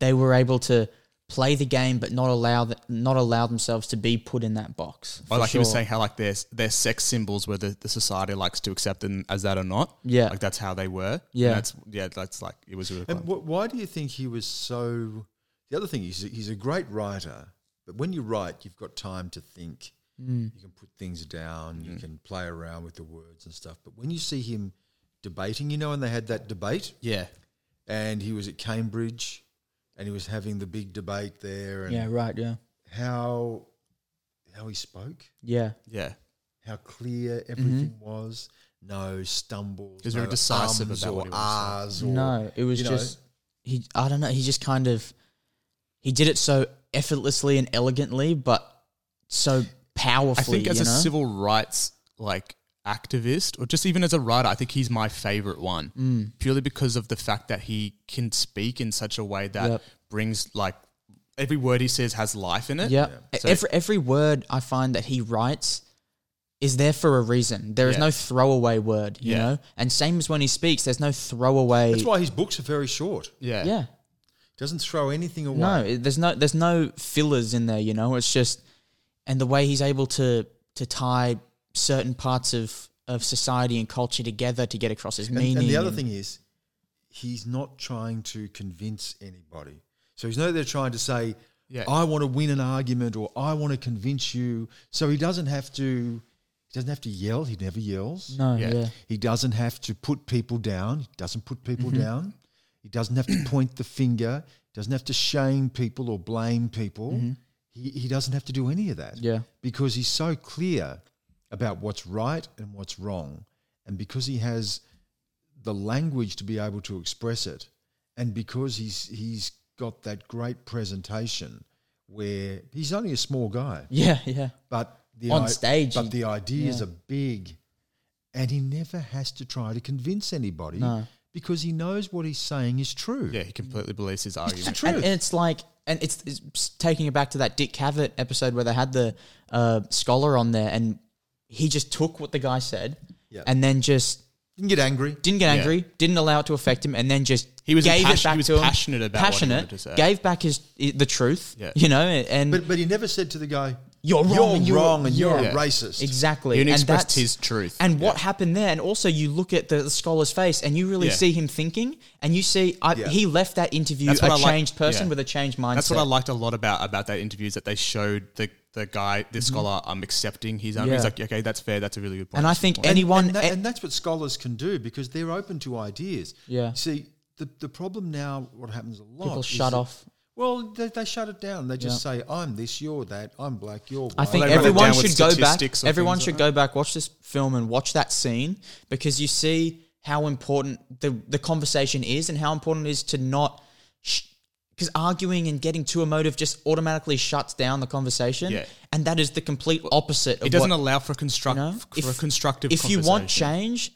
they were able to. Play the game, but not allow the, not allow themselves to be put in that box. Oh, like sure. he was saying, how like their their sex symbols, whether the society likes to accept them as that or not. Yeah, like that's how they were. Yeah, and that's yeah, that's like it was. Really and wh- why do you think he was so? The other thing is, he's a great writer, but when you write, you've got time to think. Mm. You can put things down. Mm. You can play around with the words and stuff. But when you see him debating, you know, and they had that debate. Yeah, and he was at Cambridge. And he was having the big debate there. And yeah, right, yeah. How how he spoke. Yeah. Yeah. How clear everything mm-hmm. was. No stumbles. It was no very decisive about what he was saying. No, it was just, know. he. I don't know, he just kind of, he did it so effortlessly and elegantly, but so powerfully, I think as you know? a civil rights, like, activist or just even as a writer, I think he's my favorite one mm. purely because of the fact that he can speak in such a way that yep. brings like every word he says has life in it. Yep. Yeah. So every, every word I find that he writes is there for a reason. There yeah. is no throwaway word, you yeah. know? And same as when he speaks, there's no throwaway. That's why his books are very short. Yeah. Yeah. Doesn't throw anything away. No, there's no, there's no fillers in there, you know? It's just, and the way he's able to, to tie certain parts of, of society and culture together to get across his meaning. And, and the other and thing is, he's not trying to convince anybody. So he's not there trying to say, yeah. I want to win an argument or I want to convince you. So he doesn't have to he doesn't have to yell. He never yells. No, yeah. yeah. He doesn't have to put people down. He doesn't put people mm-hmm. down. He doesn't have to point the finger. He doesn't have to shame people or blame people. Mm-hmm. He he doesn't have to do any of that. Yeah. Because he's so clear about what's right and what's wrong. And because he has the language to be able to express it, and because he's he's got that great presentation where he's only a small guy. Yeah, yeah. But the on I- stage. But the ideas yeah. are big, and he never has to try to convince anybody no. because he knows what he's saying is true. Yeah, he completely believes his argument. It's the truth. And, and it's like, and it's, it's taking it back to that Dick Cavett episode where they had the uh, scholar on there, and he just took what the guy said, yep. and then just didn't get angry, didn't get angry, yeah. didn't allow it to affect him, and then just he was gave passion, it back he was to passionate him, about passionate, what he wanted to say. Gave back his the truth, yeah. you know, and but but he never said to the guy, You're wrong. You're and you're, wrong, and you're yeah. a racist. Exactly. He expressed his truth. And yeah. what happened there? And also, you look at the, the scholar's face, and you really yeah. see him thinking. And you see, I, yeah. he left that interview a I changed like, person yeah. with a changed mindset. That's what I liked a lot about about that interview, is that they showed the the guy, the scholar, I'm um, accepting his own. Yeah. He's like, okay, that's fair. That's a really good point. And I think point. anyone, and, and, that, and that's what scholars can do, because they're open to ideas. Yeah. See, the the problem now, what happens a lot, people shut off. Well, they, they shut it down. They just yeah. say, I'm this, you're that, I'm black, you're white. I think everyone should go back. Everyone should like go back, watch this film and watch that scene, because you see how important the, the conversation is, and how important it is to not... Sh- Because arguing and getting too emotive just automatically shuts down the conversation, yeah. and that is the complete opposite. Of It doesn't what, allow for, construct, you know, for if, a constructive if conversation. If you want change,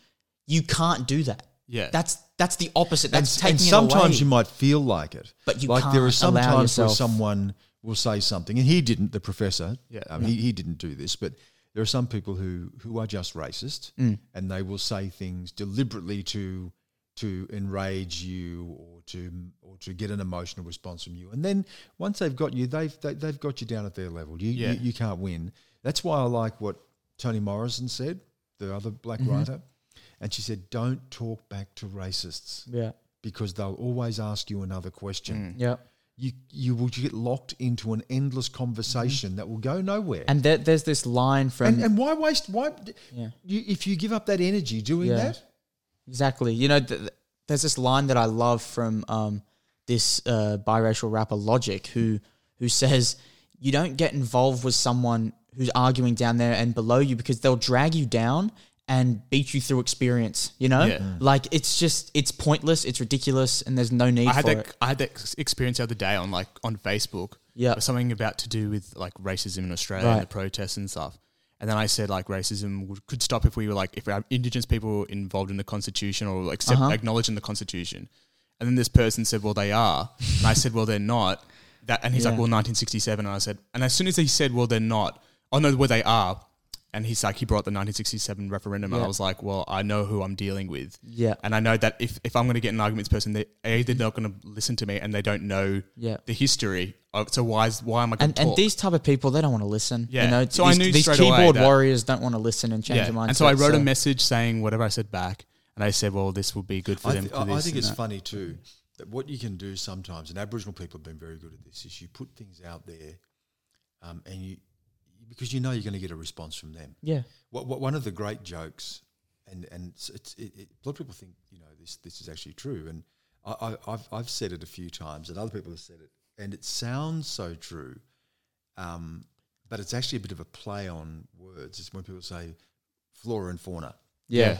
you can't do that. Yeah, that's that's the opposite. That's and, taking and it away. And sometimes you might feel like it, but you like can't there are some allow times yourself. Where someone will say something, and he didn't. The professor, yeah, I mean, yeah. He, he didn't do this, but there are some people who who are just racist, mm. and they will say things deliberately to to enrage you or to or to get an emotional response from you. And then once they've got you, they've they, they've got you down at their level. You, yeah. you you can't win. That's why I like what Toni Morrison said, the other black mm-hmm. writer. And she said, don't talk back to racists, yeah, because they'll always ask you another question. Mm. Yeah, you you will get locked into an endless conversation mm-hmm. that will go nowhere. And there, there's this line from and, and why waste? Why yeah. you, if you give up that energy doing yeah. that? Exactly. You know, th- th- there's this line that I love from um, this uh, biracial rapper Logic, who who says, you don't get involved with someone who's arguing down there and below you, because they'll drag you down and beat you through experience, you know? Yeah. Like, it's just, it's pointless, it's ridiculous, and there's no need I had for that, it. I had that experience the other day on, like, on Facebook. Yeah. Something about to do with, like, racism in Australia right. and the protests and stuff. And then I said, like, racism would, could stop if we were, like, if our Indigenous people were involved in the Constitution or accept, uh-huh. acknowledging the Constitution. And then this person said, well, they are. And I said, well, they're not. That, and he's yeah. like, well, nineteen sixty-seven. And I said, and as soon as he said, well, they're not. Oh, no, well, they are. And he's like, he brought the nineteen sixty-seven referendum. Yeah. And I was like, well, I know who I'm dealing with. Yeah. And I know that if, if I'm going to get an argument with this person, they're either not going to listen to me and they don't know yeah. the history. Of, so why is, why am I going to talk? And these type of people, they don't want to listen. Yeah. You know, so these, I knew these keyboard warriors don't want to listen and change yeah. their mindset. And so I wrote so. a message saying whatever I said back. And I said, well, this will be good for I them. Th- for I, this I think it's that. funny too, that what you can do sometimes, and Aboriginal people have been very good at this, is you put things out there um, and you, because you know you're going to get a response from them. Yeah. What, what one of the great jokes, and and it's, it's, it, it, a lot of people think you know this this is actually true, and I, I, I've I've said it a few times, and other people have said it, and it sounds so true, um, but it's actually a bit of a play on words. It's when people say flora and fauna. Yeah.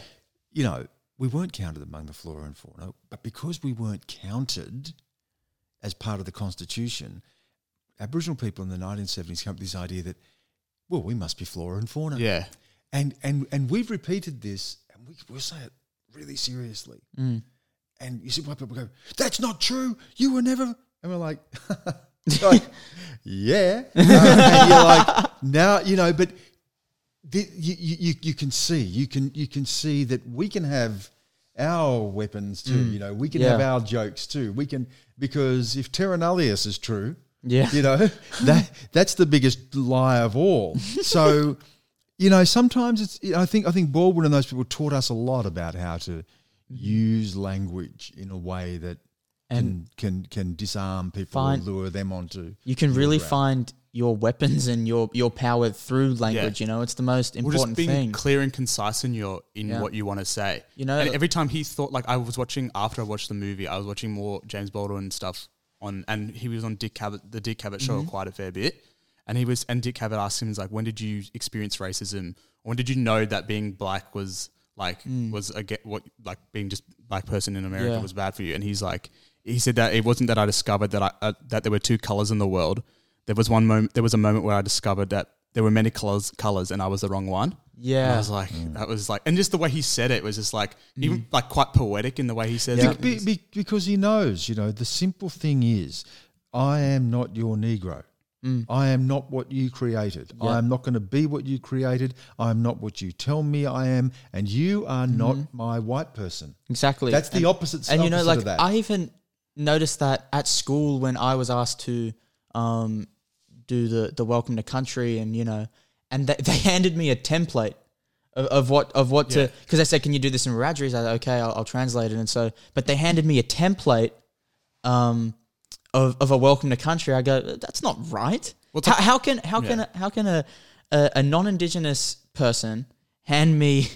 You know, we weren't counted among the flora and fauna, but because we weren't counted as part of the Constitution, Aboriginal people in the nineteen seventies came up with this idea that, well, we must be flora and fauna. Yeah. And and and we've repeated this, and we, we'll say it really seriously. Mm. And you see white people go, that's not true. You were never... And we're like, like yeah. Um, and you're like, now, you know, but the, you, you you can see, you can you can see that we can have our weapons too, mm. you know. We can yeah. have our jokes too. We can, because if terra nullius is true... Yeah, you know, that that's the biggest lie of all. So, you know, sometimes it's. You know, I think I think Baldwin and those people taught us a lot about how to use language in a way that and can can, can disarm people, find, lure them onto. You can really ground. find your weapons and your your power through language. Yeah. You know, it's the most important well, just being thing. Clear and concise in your in yeah. what you want to say. You know, and every time he thought, like I was watching after I watched the movie, I was watching more James Baldwin stuff. On, and he was on Dick Cavett, the Dick Cavett show mm-hmm. quite a fair bit, and he was and Dick Cavett asked him, he's like, when did you experience racism? When did you know that being black was like mm. was a get what like being just black person in America yeah. was bad for you? And he's like, he said that it wasn't that I discovered that I uh, that there were two colors in the world. There was one moment, there was a moment where I discovered that there were many colors, colors and I was the wrong one. Yeah. And I was like, mm. that was like, and just the way he said it was just like, mm. even like quite poetic in the way he says yeah. it. Be, be, because he knows, you know, the simple thing is, I am not your Negro. Mm. I am not what you created. Yep. I am not going to be what you created. I am not what you tell me I am. And you are mm-hmm. not my white person. Exactly. That's and, the opposite side of that. And, you know, like I even noticed that at school when I was asked to um, do the, the welcome to country and, you know, and they, they handed me a template of, of what of what yeah. to – because they said, can you do this in Wiradjuri? I said, okay, I'll, I'll translate it. And so – but they handed me a template um, – Of, of a welcome to country, I go, that's not right. Well, how, how can how yeah. can a, how can a a, a non-Indigenous person hand me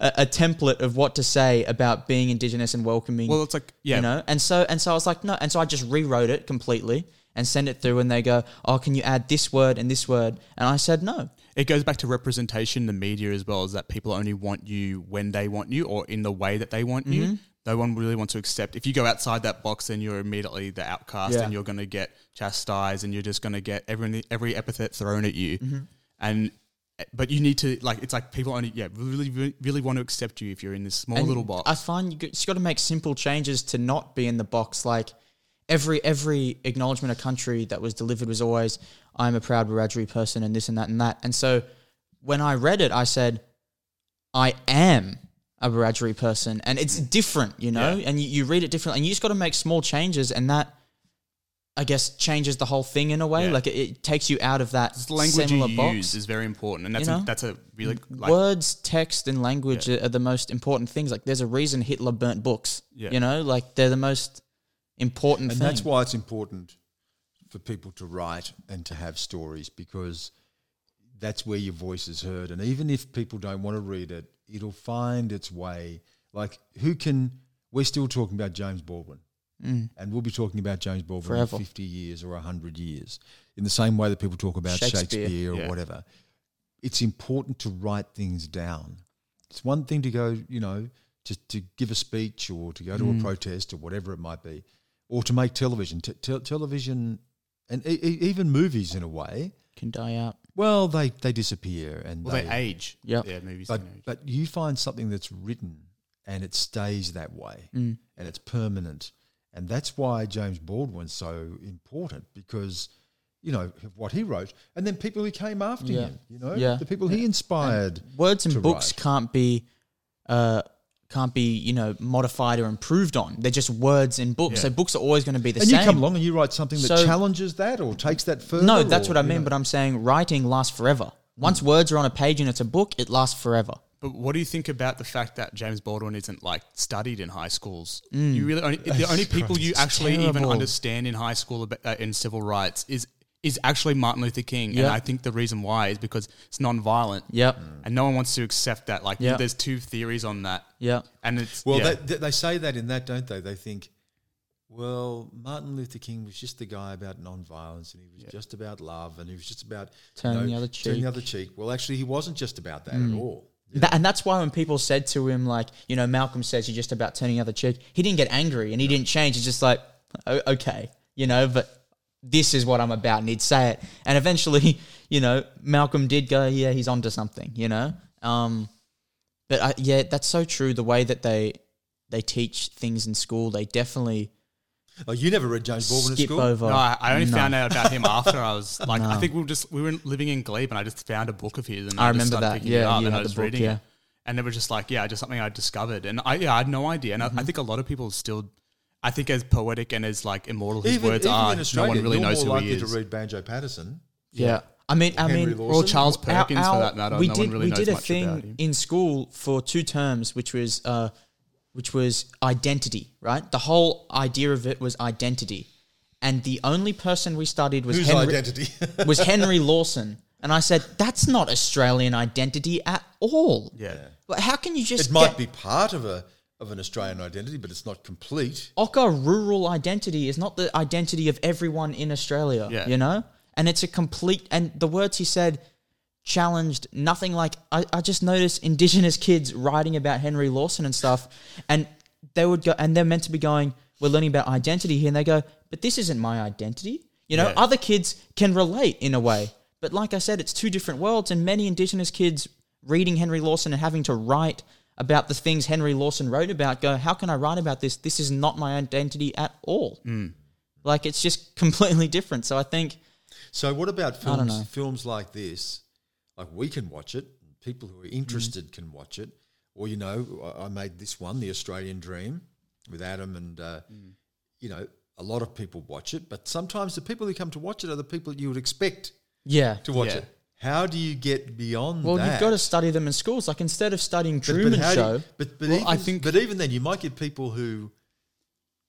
a, a template of what to say about being Indigenous and welcoming? Well, it's like yeah, you know, and so and so I was like no, and so I just rewrote it completely and sent it through, and they go, oh, can you add this word and this word? And I said no. It goes back to representation, the media as well, is that people only want you when they want you or in the way that they want mm-hmm. you. No one really wants to accept. If you go outside that box, then you're immediately the outcast yeah. and you're going to get chastised and you're just going to get every, every epithet thrown at you. Mm-hmm. And But you need to, like, it's like people only, yeah, really, really want to accept you if you're in this small and little box. I find you just got to make simple changes to not be in the box. Like every every acknowledgement of country that was delivered was always, I'm a proud Wiradjuri person and this and that and that. And so when I read it, I said, I am a Wiradjuri person, and it's different, you know, yeah. and you, you read it differently, and you just got to make small changes, and that, I guess, changes the whole thing in a way. Yeah. Like it, it takes you out of that similar box. The language you use is very important, and that's you know? a, that's a really like, words, text, and language yeah. are the most important things. Like there's a reason Hitler burnt books. Yeah. You know, like they're the most important. And thing. That's why it's important for people to write and to have stories, because that's where your voice is heard, and even if people don't want to read it, it'll find its way. Like who can – we're still talking about James Baldwin mm. and we'll be talking about James Baldwin forever. In fifty years or one hundred years in the same way that people talk about Shakespeare, Shakespeare or yeah. whatever. It's important to write things down. It's one thing to go, you know, to, to give a speech or to go to mm. a protest or whatever it might be, or to make television. T- te- television and e- e- even movies in a way – can die out. Well, they, they disappear and well, they, they age. Yep. Yeah, movies but, age. But you find something that's written and it stays that way mm. and it's permanent. And that's why James Baldwin's so important, because, you know, what he wrote and then people who came after yeah. him, you know, yeah. the people yeah. he inspired. And words and books write. can't be uh, can't be, you know, modified or improved on. They're just words in books. Yeah. So books are always going to be the and same. And you come along and you write something that so, challenges that or takes that further. No, that's or, what I mean, know. But I'm saying writing lasts forever. Once mm. words are on a page and it's a book, it lasts forever. But what do you think about the fact that James Baldwin isn't, like, studied in high schools? Mm. You really only, the only people you actually terrible. even understand in high school about, uh, in civil rights is is actually Martin Luther King. Yep. And I think the reason why is because it's non-violent. Yep. And no one wants to accept that. Like yep. there's two theories on that. Yeah. And it's Well, yeah. they, they say that in that, don't they? They think, well, Martin Luther King was just the guy about non-violence, and he was yep. just about love, and he was just about turning you know, the other cheek. Turning the other cheek. Well, actually, he wasn't just about that mm. at all. Yeah. That, and that's why when people said to him, like, you know, Malcolm says you're just about turning the other cheek, he didn't get angry and he no. didn't change. He's just like, oh, okay, you know, but this is what I'm about, and he'd say it. And eventually, you know, Malcolm did go, yeah, he's onto something, you know. Um, but, I, yeah, that's so true, the way that they they teach things in school. They definitely Oh, you never read James Baldwin skip in school? Over. No, I, I only no. found out about him after I was, like, no. I think we were just we were living in Glebe, and I just found a book of his. And I, I remember just that, yeah, it up, you and had I was the book, reading yeah. it. And they were just like, yeah, just something I discovered. And I, yeah, I had no idea. And mm-hmm. I, I think a lot of people still... I think as poetic and as like immortal his even, words even are, no one really knows who he is. You're more likely to read Banjo Patterson. Yeah. yeah. I mean, I Henry mean, Lawson. Or Charles Perkins our, our, for that matter. We no did, one really we knows did a much thing in school for two terms, which was, uh, which was identity, right? The whole idea of it was identity. And the only person we studied was, Henry, identity? was Henry Lawson. And I said, that's not Australian identity at all. Yeah. Like, how can you just It might be part of a... of an Australian identity, but it's not complete. Okka rural identity is not the identity of everyone in Australia, yeah. you know? And it's a complete... And the words he said challenged nothing like... I, I just noticed Indigenous kids writing about Henry Lawson and stuff, and they would go, and they're meant to be going, we're learning about identity here, and they go, but this isn't my identity. You know, yeah. other kids can relate in a way. But like I said, it's two different worlds, and many Indigenous kids reading Henry Lawson and having to write about the things Henry Lawson wrote about go, how can I write about this? This is not my identity at all. Mm. Like, it's just completely different. So I think... So what about films films like this? Like, we can watch it. People who are interested mm. can watch it. Or, you know, I made this one, The Australian Dream, with Adam and, uh, mm. you know, a lot of people watch it. But sometimes the people who come to watch it are the people you would expect yeah. to watch yeah. it. How do you get beyond well, that? Well, you've got to study them in schools. Like, instead of studying Truman but, but Show... You, but, but, well, even, I think but even then, you might get people who...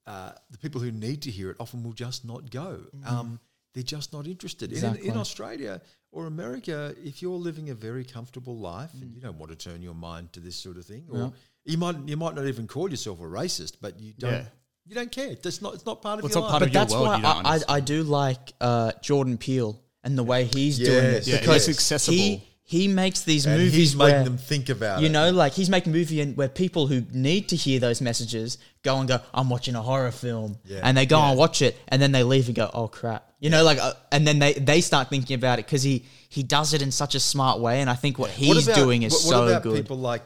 Uh, the people who need to hear it often will just not go. Mm. Um, they're just not interested. Exactly. In, in Australia or America, if you're living a very comfortable life mm. and you don't want to turn your mind to this sort of thing, or yeah. you might you might not even call yourself a racist, but you don't yeah. you don't care. That's not it's not part well, of your life. But your that's world, why I, I I do like uh, Jordan Peele and the way he's yes. doing this yeah, because it's accessible. He, He makes these and movies he's making where, them think about you it. You know, like he's making a movie in, where people who need to hear those messages go and go, I'm watching a horror film. Yeah. And they go yeah. and watch it and then they leave and go, oh crap. You yeah. know, like, uh, and then they, they start thinking about it because he, he does it in such a smart way. And I think what he's what about, doing is what, what so about good. People like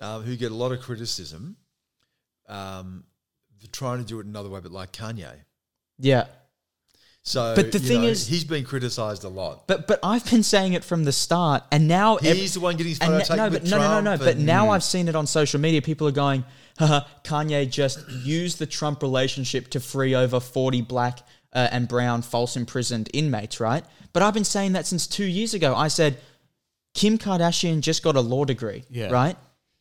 uh, who get a lot of criticism, um, they're trying to do it another way, but like Kanye. Yeah. So, but the thing know, is, he's been criticised a lot. But but I've been saying it from the start, and now he's every, the one getting his photo taken no, with but Trump. No, no, no, no. But mm. now I've seen it on social media. People are going, haha, Kanye just used the Trump relationship to free over forty black uh, and brown false imprisoned inmates, right? But I've been saying that since two years ago. I said Kim Kardashian just got a law degree, yeah. right?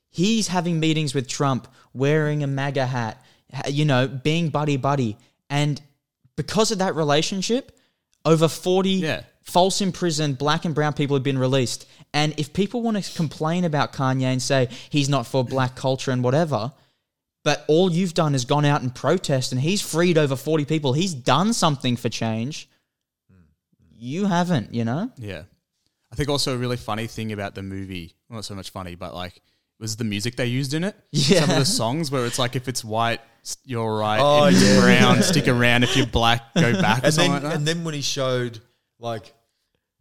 He's having meetings with Trump, wearing a MAGA hat, you know, being buddy buddy, and. Because of that relationship, over forty yeah. false imprisoned black and brown people have been released. And if people want to complain about Kanye and say he's not for black culture and whatever, but all you've done is gone out and protest and he's freed over forty people, he's done something for change, you haven't, you know? Yeah. I think also a really funny thing about the movie, well, not so much funny, but like, was the music they used in it. Yeah. Some of the songs where it's like, if it's white, you're right. Oh, if yeah. brown, stick around. If you're black, go back. And, then, like and then when he showed like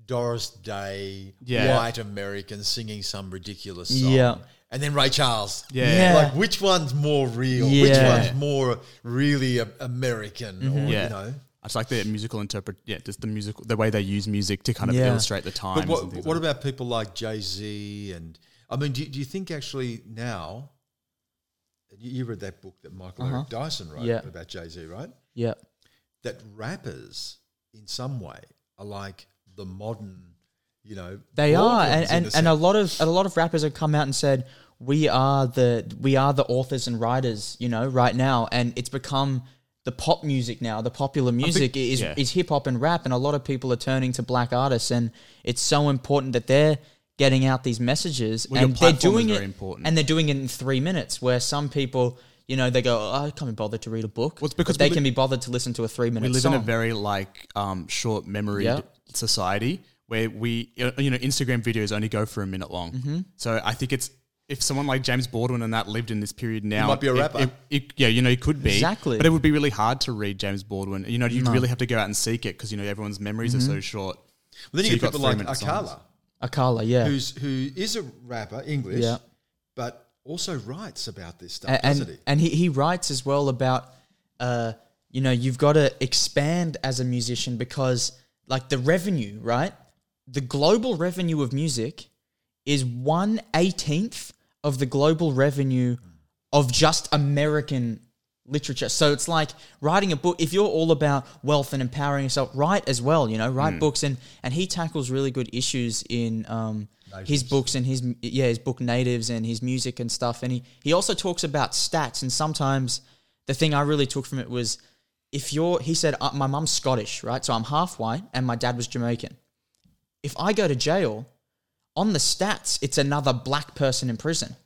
Doris Day, yeah. white Americans singing some ridiculous song. Yeah. And then Ray Charles. Yeah. yeah. Like, which one's more real? Yeah. Which one's more really a- American? Mm-hmm. Or, yeah. you know. I just like the musical interpret. Yeah, just the musical, the way they use music to kind of yeah. illustrate the times. But what, and what like about that. People like Jay-Z and... I mean, do you, do you think actually now, you read that book that Michael uh-huh. Eric Dyson wrote yeah. about Jay-Z, right? Yeah. That rappers in some way are like the modern, you know. They are. And and, and a lot of a lot of rappers have come out and said, we are the we are the authors and writers, you know, right now. And it's become the pop music now, the popular music think, is, yeah. is hip hop and rap. And a lot of people are turning to black artists. And it's so important that they're getting out these messages, well, and they're doing it, important. and they're doing it in three minutes. Where some people, you know, they go, oh, "I can't be bothered to read a book," well, it's because but they li- can be bothered to listen to a three-minute. We live song. in a very like um, short memory yeah. society where we, you know, Instagram videos only go for a minute long. Mm-hmm. So I think it's if someone like James Baldwin and that lived in this period now, he might be a rapper. It, it, it, yeah, you know, he could be exactly, but it would be really hard to read James Baldwin. You know, you'd no. really have to go out and seek it because you know everyone's memories mm-hmm. are so short. Well, then so you get people like Akala. Songs. Akala, yeah. Who's, who is a rapper, English, yeah. but also writes about this stuff, and, doesn't he? And he, he writes as well about, uh, you know, you've got to expand as a musician because, like, the revenue, right? The global revenue of music is one eighteenth of the global revenue of just American literature. So it's like writing a book. If you're all about wealth and empowering yourself, write as well, you know, write mm. books. And, and he tackles really good issues in um, his books and his, yeah, his book Natives and his music and stuff. And he, he also talks about stats. And sometimes the thing I really took from it was if you're, he said, uh, my mum's Scottish, right? So I'm half white and my dad was Jamaican. If I go to jail, on the stats, it's another black person in prison.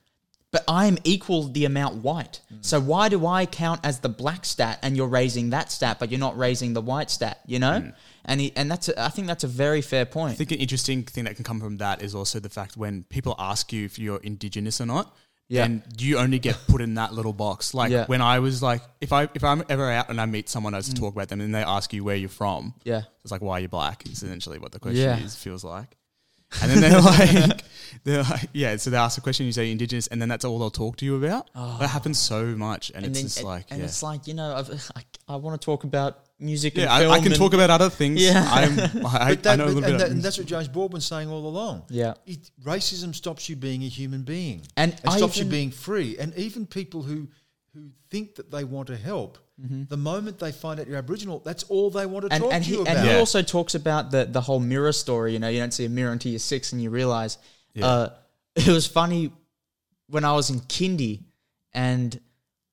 But I'm equal the amount white. Mm. So why do I count as the black stat and you're raising that stat, but you're not raising the white stat, you know? Mm. And he, and that's a, I think that's a very fair point. I think an interesting thing that can come from that is also the fact when people ask you if you're indigenous or not, yeah. then you only get put in that little box. Like yeah. when I was like, if, I, if I'm if I ever out and I meet someone, I just mm. talk about them and they ask you where you're from. Yeah. It's like, why are you black? It's essentially what the question yeah. is, feels like. And then they're like, they're like, yeah, so they ask a question, you say indigenous, and then that's all they'll talk to you about. Oh. That happens so much. And, and it's then, just like, and yeah. it's like, you know, I've, I, I want to talk about music yeah, and film. I, I can and talk about other things. Yeah. I'm, I, that, I know a little bit and, that, and that's what James Baldwin's saying all along. Yeah. It, racism stops you being a human being. And it I stops even, you being free. And even people who, who think that they want to help, mm-hmm. the moment they find out you're Aboriginal, that's all they want to and, talk and to he, you about. And yeah. he also talks about the, the whole mirror story. You know, you don't see a mirror until you're six and you realise. Yeah. Uh, it was funny when I was in kindy and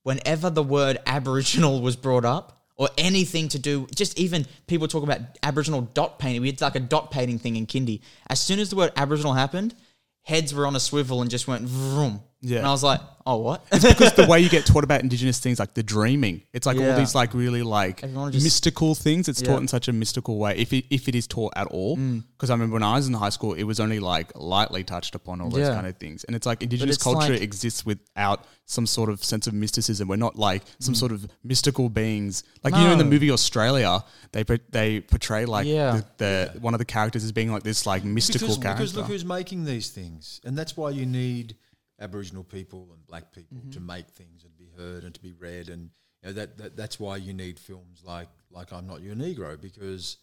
whenever the word Aboriginal was brought up, or anything to do, just even people talk about Aboriginal dot painting. We had like a dot painting thing in kindy. As soon as the word Aboriginal happened, heads were on a swivel and just went vroom. Yeah. And I was like, oh, what? It's because the way you get taught about Indigenous things, like the dreaming, it's like yeah. all these like really like just, mystical things. It's yeah. taught in such a mystical way, if it, if it is taught at all. Because mm. I remember when I was in high school, it was only like lightly touched upon all yeah. those kind of things. And it's like Indigenous it's culture like, exists without some sort of sense of mysticism. We're not like some mm. sort of mystical beings. Like, no. you know, in the movie Australia, they they portray like yeah. the, the yeah. one of the characters as being like this like mystical because, character. Because look who's making these things. And that's why you need Aboriginal people and black people mm-hmm. to make things and be heard and to be read, and you know, that, that that's why you need films like like I'm Not Your Negro, because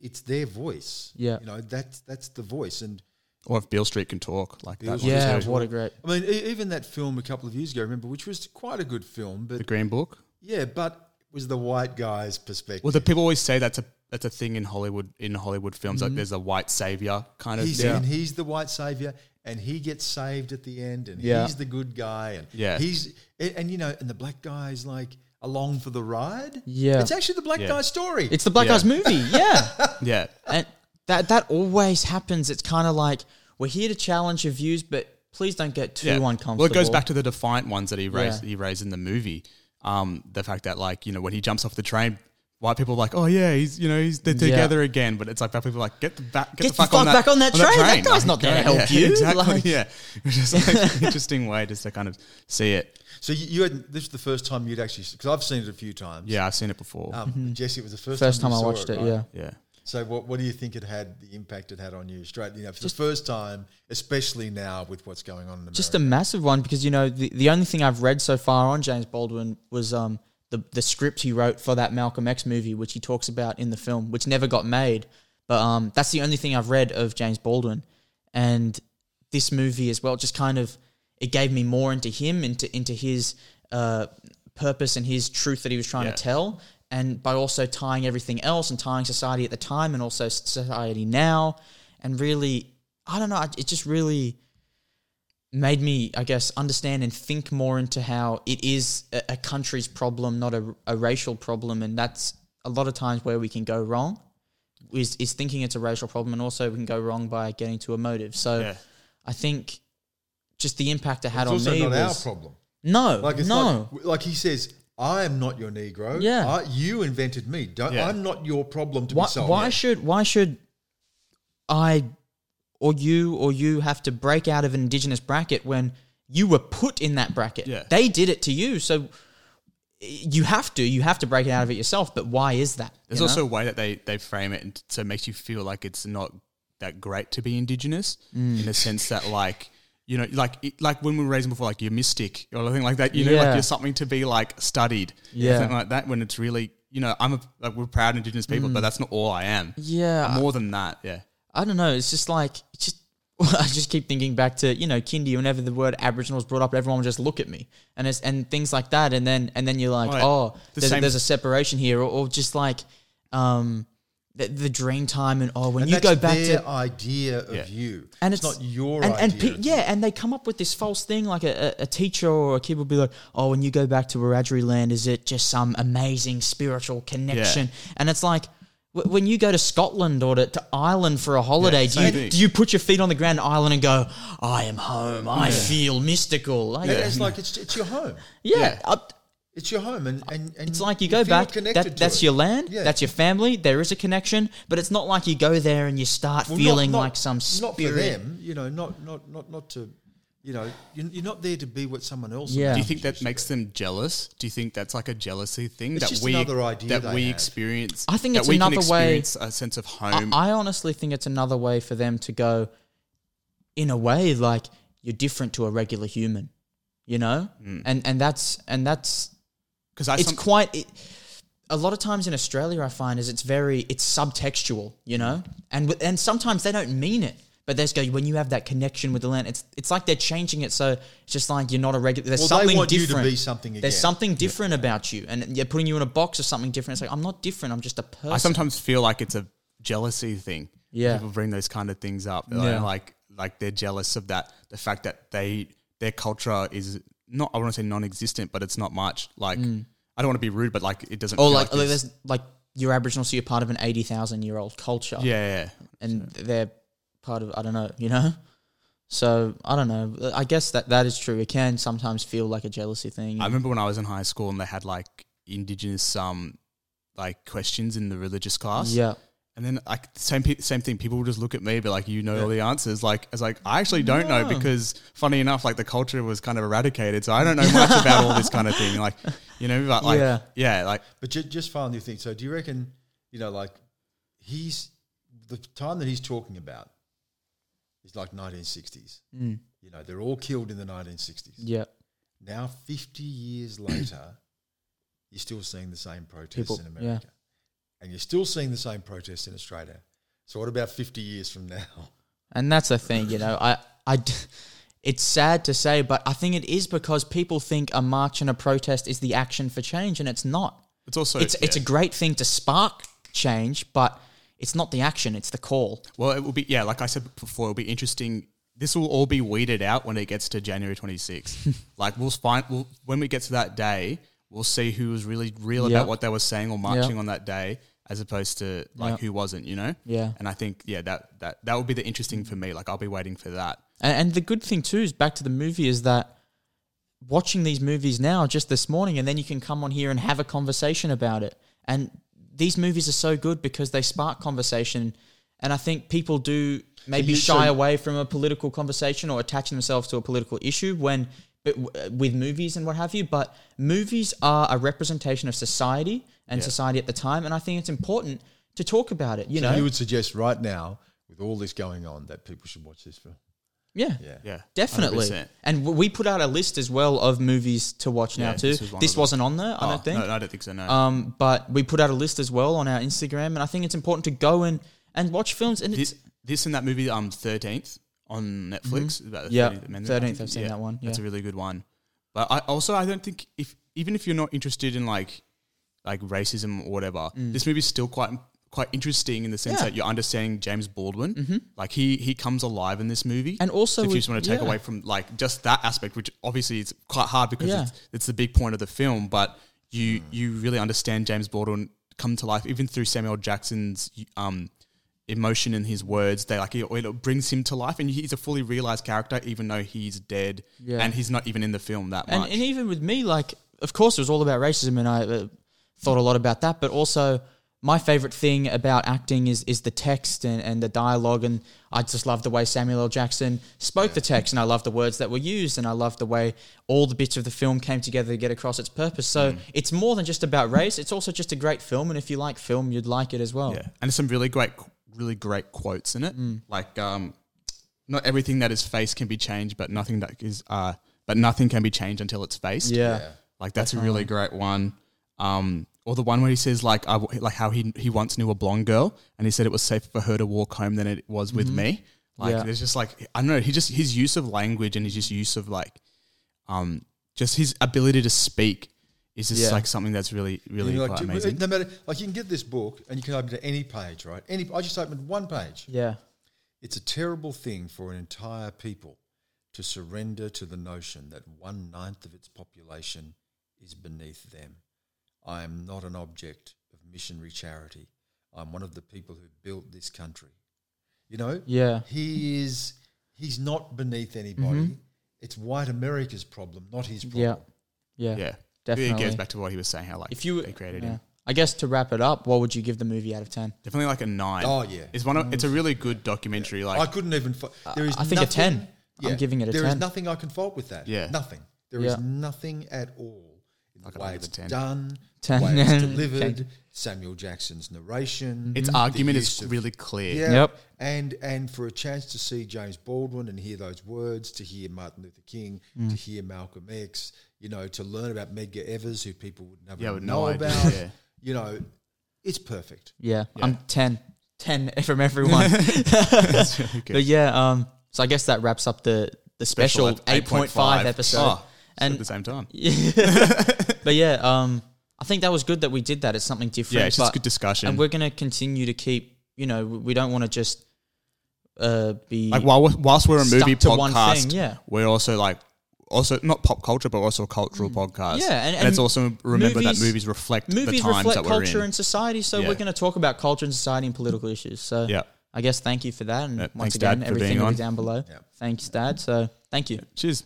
it's their voice. Yeah, you know, that's that's the voice. And or if Beale Street can talk, like Beale that. Street yeah, what a great. I mean, e- even that film a couple of years ago, I remember, which was quite a good film, but The Green Book. Yeah, but it was the white guy's perspective. Well, the people always say that's a that's a thing in Hollywood in Hollywood films. Mm-hmm. Like there's a white savior kind of. He's, yeah. and he's the white savior. And he gets saved at the end, and yeah. he's the good guy, and yeah. he's and, and you know, and the black guy's like along for the ride. Yeah, it's actually the black yeah. guy's story. It's the black yeah. guy's movie. Yeah, yeah, and that that always happens. It's kind of like, we're here to challenge your views, but please don't get too yeah. uncomfortable. Well, it goes back to the defiant ones that he raised. Yeah. He raised in the movie, um, the fact that, like, you know, when he jumps off the train. White people are like, oh yeah, he's you know he's they're together yeah. again, but it's like black people are like, get the back, get, get the fuck, the fuck on back that, on that train. On that, train. That guy's like, not going to help yeah, you. Exactly. Like. Yeah, which is like an interesting way just to kind of see it. So you, you had this is the first time you'd actually, because I've seen it a few times. Yeah, I've seen it before. Um, mm-hmm. Jesse, it was the first first time, time I watched it. it right? Yeah, yeah. So what what do you think it had the impact it had on you? Straight, you know, for just the first time, especially now with what's going on in America. Just a massive one, because you know the the only thing I've read so far on James Baldwin was um. The, the script he wrote for that Malcolm X movie, which he talks about in the film, which never got made. But um, that's the only thing I've read of James Baldwin. And this movie as well just kind of, it gave me more into him, into into his uh, purpose and his truth that he was trying yeah. to tell. And by also tying everything else and tying society at the time and also society now. And really, I don't know, it just really made me, I guess, understand and think more into how it is a, a country's problem, not a, a racial problem. And that's a lot of times where we can go wrong, is, is thinking it's a racial problem, and also we can go wrong by getting to emotive. So yeah. I think just the impact it had it's on me was... also not our problem. No, like it's no. Like, like he says, I am not your Negro. Yeah. I, you invented me. Don't, yeah. I'm not your problem to why, be solved. Why yeah. should, why should I... or you or you have to break out of an Indigenous bracket when you were put in that bracket. Yeah. They did it to you, so you have to. You have to break out of it yourself, but why is that? There's also know? a way that they, they frame it, and so it makes you feel like it's not that great to be Indigenous mm. in the sense that, like... You know, like it, like when we were raising before, like you're mystic or anything like that. You know, yeah. like you're something to be like studied, yeah, something like that. When it's really, you know, I'm a, like we're proud Indigenous people, mm. but that's not all I am. Yeah, more than that. Yeah. I don't know. It's just like, it's just I just keep thinking back to, you know, kindy. Whenever the word Aboriginal is brought up, everyone will just look at me and it's, and things like that. And then and then you're like, oh, yeah. oh the there's, there's a separation here, or, or just like um, the, the dream time, and oh, when and you go back their to idea of yeah. you, and it's, it's not your and, idea. And pe- yeah, and they come up with this false thing, like a, a teacher or a kid will be like, oh, when you go back to Wiradjuri land, is it just some amazing spiritual connection? Yeah. And it's like, when you go to Scotland or to, to Ireland for a holiday, yeah, do you do you put your feet on the ground in Ireland and go, I am home, I yeah. feel mystical. Like, yeah. It's like, it's, it's your home. Yeah. yeah. I, it's your home. And, and, and it's like you, you go back, that, that's it. your land, yeah. that's your family, there is a connection, but it's not like you go there and you start well, feeling not, not, like some spirit. Not for them, you know, not, not, not, not to You know, you're not there to be what someone else. Yeah. Do you think that makes them jealous? Do you think that's like a jealousy thing it's that just we another idea that we have. experience? I think it's that another we can way a sense of home. I, I honestly think it's another way for them to go. In a way, like you're different to a regular human, you know, mm. and and that's and that's because I it's some- quite. It, a lot of times in Australia, I find is it's very it's subtextual, you know, and and sometimes they don't mean it. But they just go, when you have that connection with the land, it's it's like they're changing it. So it's just like you're not a regular. There's well, something they want different. You to be something again. There's something different yeah. about you, and they're putting you in a box or something different. It's like I'm not different. I'm just a person. I sometimes feel like it's a jealousy thing. Yeah, people bring those kind of things up. Yeah. Like like they're jealous of that. The fact that they their culture is not. I want to say non-existent, but it's not much. Like mm. I don't want to be rude, but like it doesn't. Or feel like, like there's like you're Aboriginal, so you're part of an eighty thousand year old culture. Yeah, yeah. and so. they're. Part of, I don't know, you know? So, I don't know. I guess that, that is true. It can sometimes feel like a jealousy thing. I remember when I was in high school and they had like indigenous, um, like questions in the religious class. Yeah. And then like same pe- same thing, people would just look at me, but like, you know, yeah. all the answers. Like, it's like, I actually don't no. know because funny enough, like the culture was kind of eradicated. So I don't know much about all this kind of thing. Like, you know, but like, yeah, yeah like. But ju- just finally you think, so do you reckon, you know, like he's, the time that he's talking about, it's like nineteen sixties. Mm. You know, they're all killed in the nineteen sixties. Yeah. Now, fifty years later, you're still seeing the same protests People, in America. Yeah. And you're still seeing the same protests in Australia. So what about fifty years from now? And that's the thing, you know. I, I, it's sad to say, but I think it is because people think a march and a protest is the action for change, and it's not. It's also... It's, yeah. it's a great thing to spark change, but... It's not the action, it's the call. Well, it will be, yeah, like I said before, it'll be interesting. This will all be weeded out when it gets to January twenty-sixth. Like, we'll find, we'll, when we get to that day, we'll see who was really real yep. about what they were saying or marching yep. on that day, as opposed to, like, yep. who wasn't, you know? Yeah. And I think, yeah, that, that, that will be the interesting for me. Like, I'll be waiting for that. And, and the good thing, too, is back to the movie, is that watching these movies now, just this morning, and then you can come on here and have a conversation about it. And... These movies are so good because they spark conversation, and I think people do maybe shy away from a political conversation or attaching themselves to a political issue when but w- with movies and what have you. But movies are a representation of society and yeah. society at the time, and I think it's important to talk about it. You so know, you would suggest right now, with all this going on, that people should watch this film. Yeah, yeah, yeah, definitely. one hundred percent. And we put out a list as well of movies to watch yeah, now too. This, this wasn't on there, I oh, don't think. No, I don't think so, no. Um, but we put out a list as well on our Instagram, and I think it's important to go and, and watch films. And this, it's this and that movie, um, thirteenth on Netflix. Mm-hmm. Yeah, thirteenth, I've seen yeah, that one. Yeah. That's a really good one. But I also, I don't think if even if you're not interested in like like racism or whatever, mm. this movie's still quite. quite interesting in the sense yeah. that you're understanding James Baldwin. Mm-hmm. Like he he comes alive in this movie. And also... So if you just want to take yeah. away from like just that aspect, which obviously it's quite hard because yeah. it's, it's the big point of the film, but you mm. you really understand James Baldwin come to life even through Samuel Jackson's um, emotion and his words. They like it, it brings him to life, and he's a fully realised character even though he's dead yeah. and he's not even in the film that and, much. And even with me, like of course it was all about racism and I uh, thought a lot about that, but also... My favourite thing about acting is is the text and, and the dialogue, and I just love the way Samuel L. Jackson spoke yeah. the text, and I love the words that were used, and I love the way all the bits of the film came together to get across its purpose. So mm. it's more than just about race, it's also just a great film, and if you like film, you'd like it as well. Yeah. And there's some really great, really great quotes in it, mm. like um, not everything that is faced can be changed, but nothing that is, uh, but nothing can be changed until it's faced. Yeah, yeah. Like that's, that's a really great one. Um, Or the one where he says like I, like how he he once knew a blonde girl and he said it was safer for her to walk home than it was with mm-hmm. me. Like yeah. there's just like I don't know, he just his use of language and his just use of like um just his ability to speak is just yeah. like something that's really, really yeah, like, quite amazing. No matter like you can get this book and you can open to any page, right? Any I just opened one page. Yeah. It's a terrible thing for an entire people to surrender to the notion that one ninth of its population is beneath them. I am not an object of missionary charity. I'm one of the people who built this country. You know? Yeah. He is, he's not beneath anybody. Mm-hmm. It's white America's problem, not his problem. Yeah. Yeah. yeah. Definitely. It goes back to what he was saying, how like if you, they created yeah. him. I guess to wrap it up, what would you give the movie out of ten? Definitely like a nine. Oh, yeah. It's one of, it's a really good documentary. Yeah. Like I couldn't even, there is uh, I think nothing, a ten. yeah. I'm giving it a there ten. There is nothing I can fault with that. Yeah. Nothing. There yeah. is nothing at all in the way it's ten. done, ten. the way it's delivered, ten. Samuel Jackson's narration. Its argument is of, really clear. Yeah, yep. And and for a chance to see James Baldwin and hear those words, to hear Martin Luther King, mm. to hear Malcolm X, you know, to learn about Medgar Evers, who people would never yeah, know no about. Yeah. You know, it's perfect. Yeah, yeah. I'm ten. ten from everyone. That's really good. But yeah, um, so I guess that wraps up the, the special, special eight point five episode. Oh, and at the same time. Yeah. But yeah, um, I think that was good that we did that. It's something different. Yeah, it's but, just good discussion. And we're going to continue to keep, you know, we don't want to just uh, be... Like while we're, whilst we're a movie podcast, thing, yeah. we're also like, also not pop culture, but also a cultural mm. podcast. Yeah, and, and, and it's also remember movies, that movies reflect movies the times reflect that we're in. Movies reflect culture and society, so yeah. we're going to talk about culture and society and political issues. So yeah. I guess thank you for that, and yeah, once thanks, again, Dad, everything will be down below. Yeah. Thanks, Dad. So thank you. Yeah. Cheers.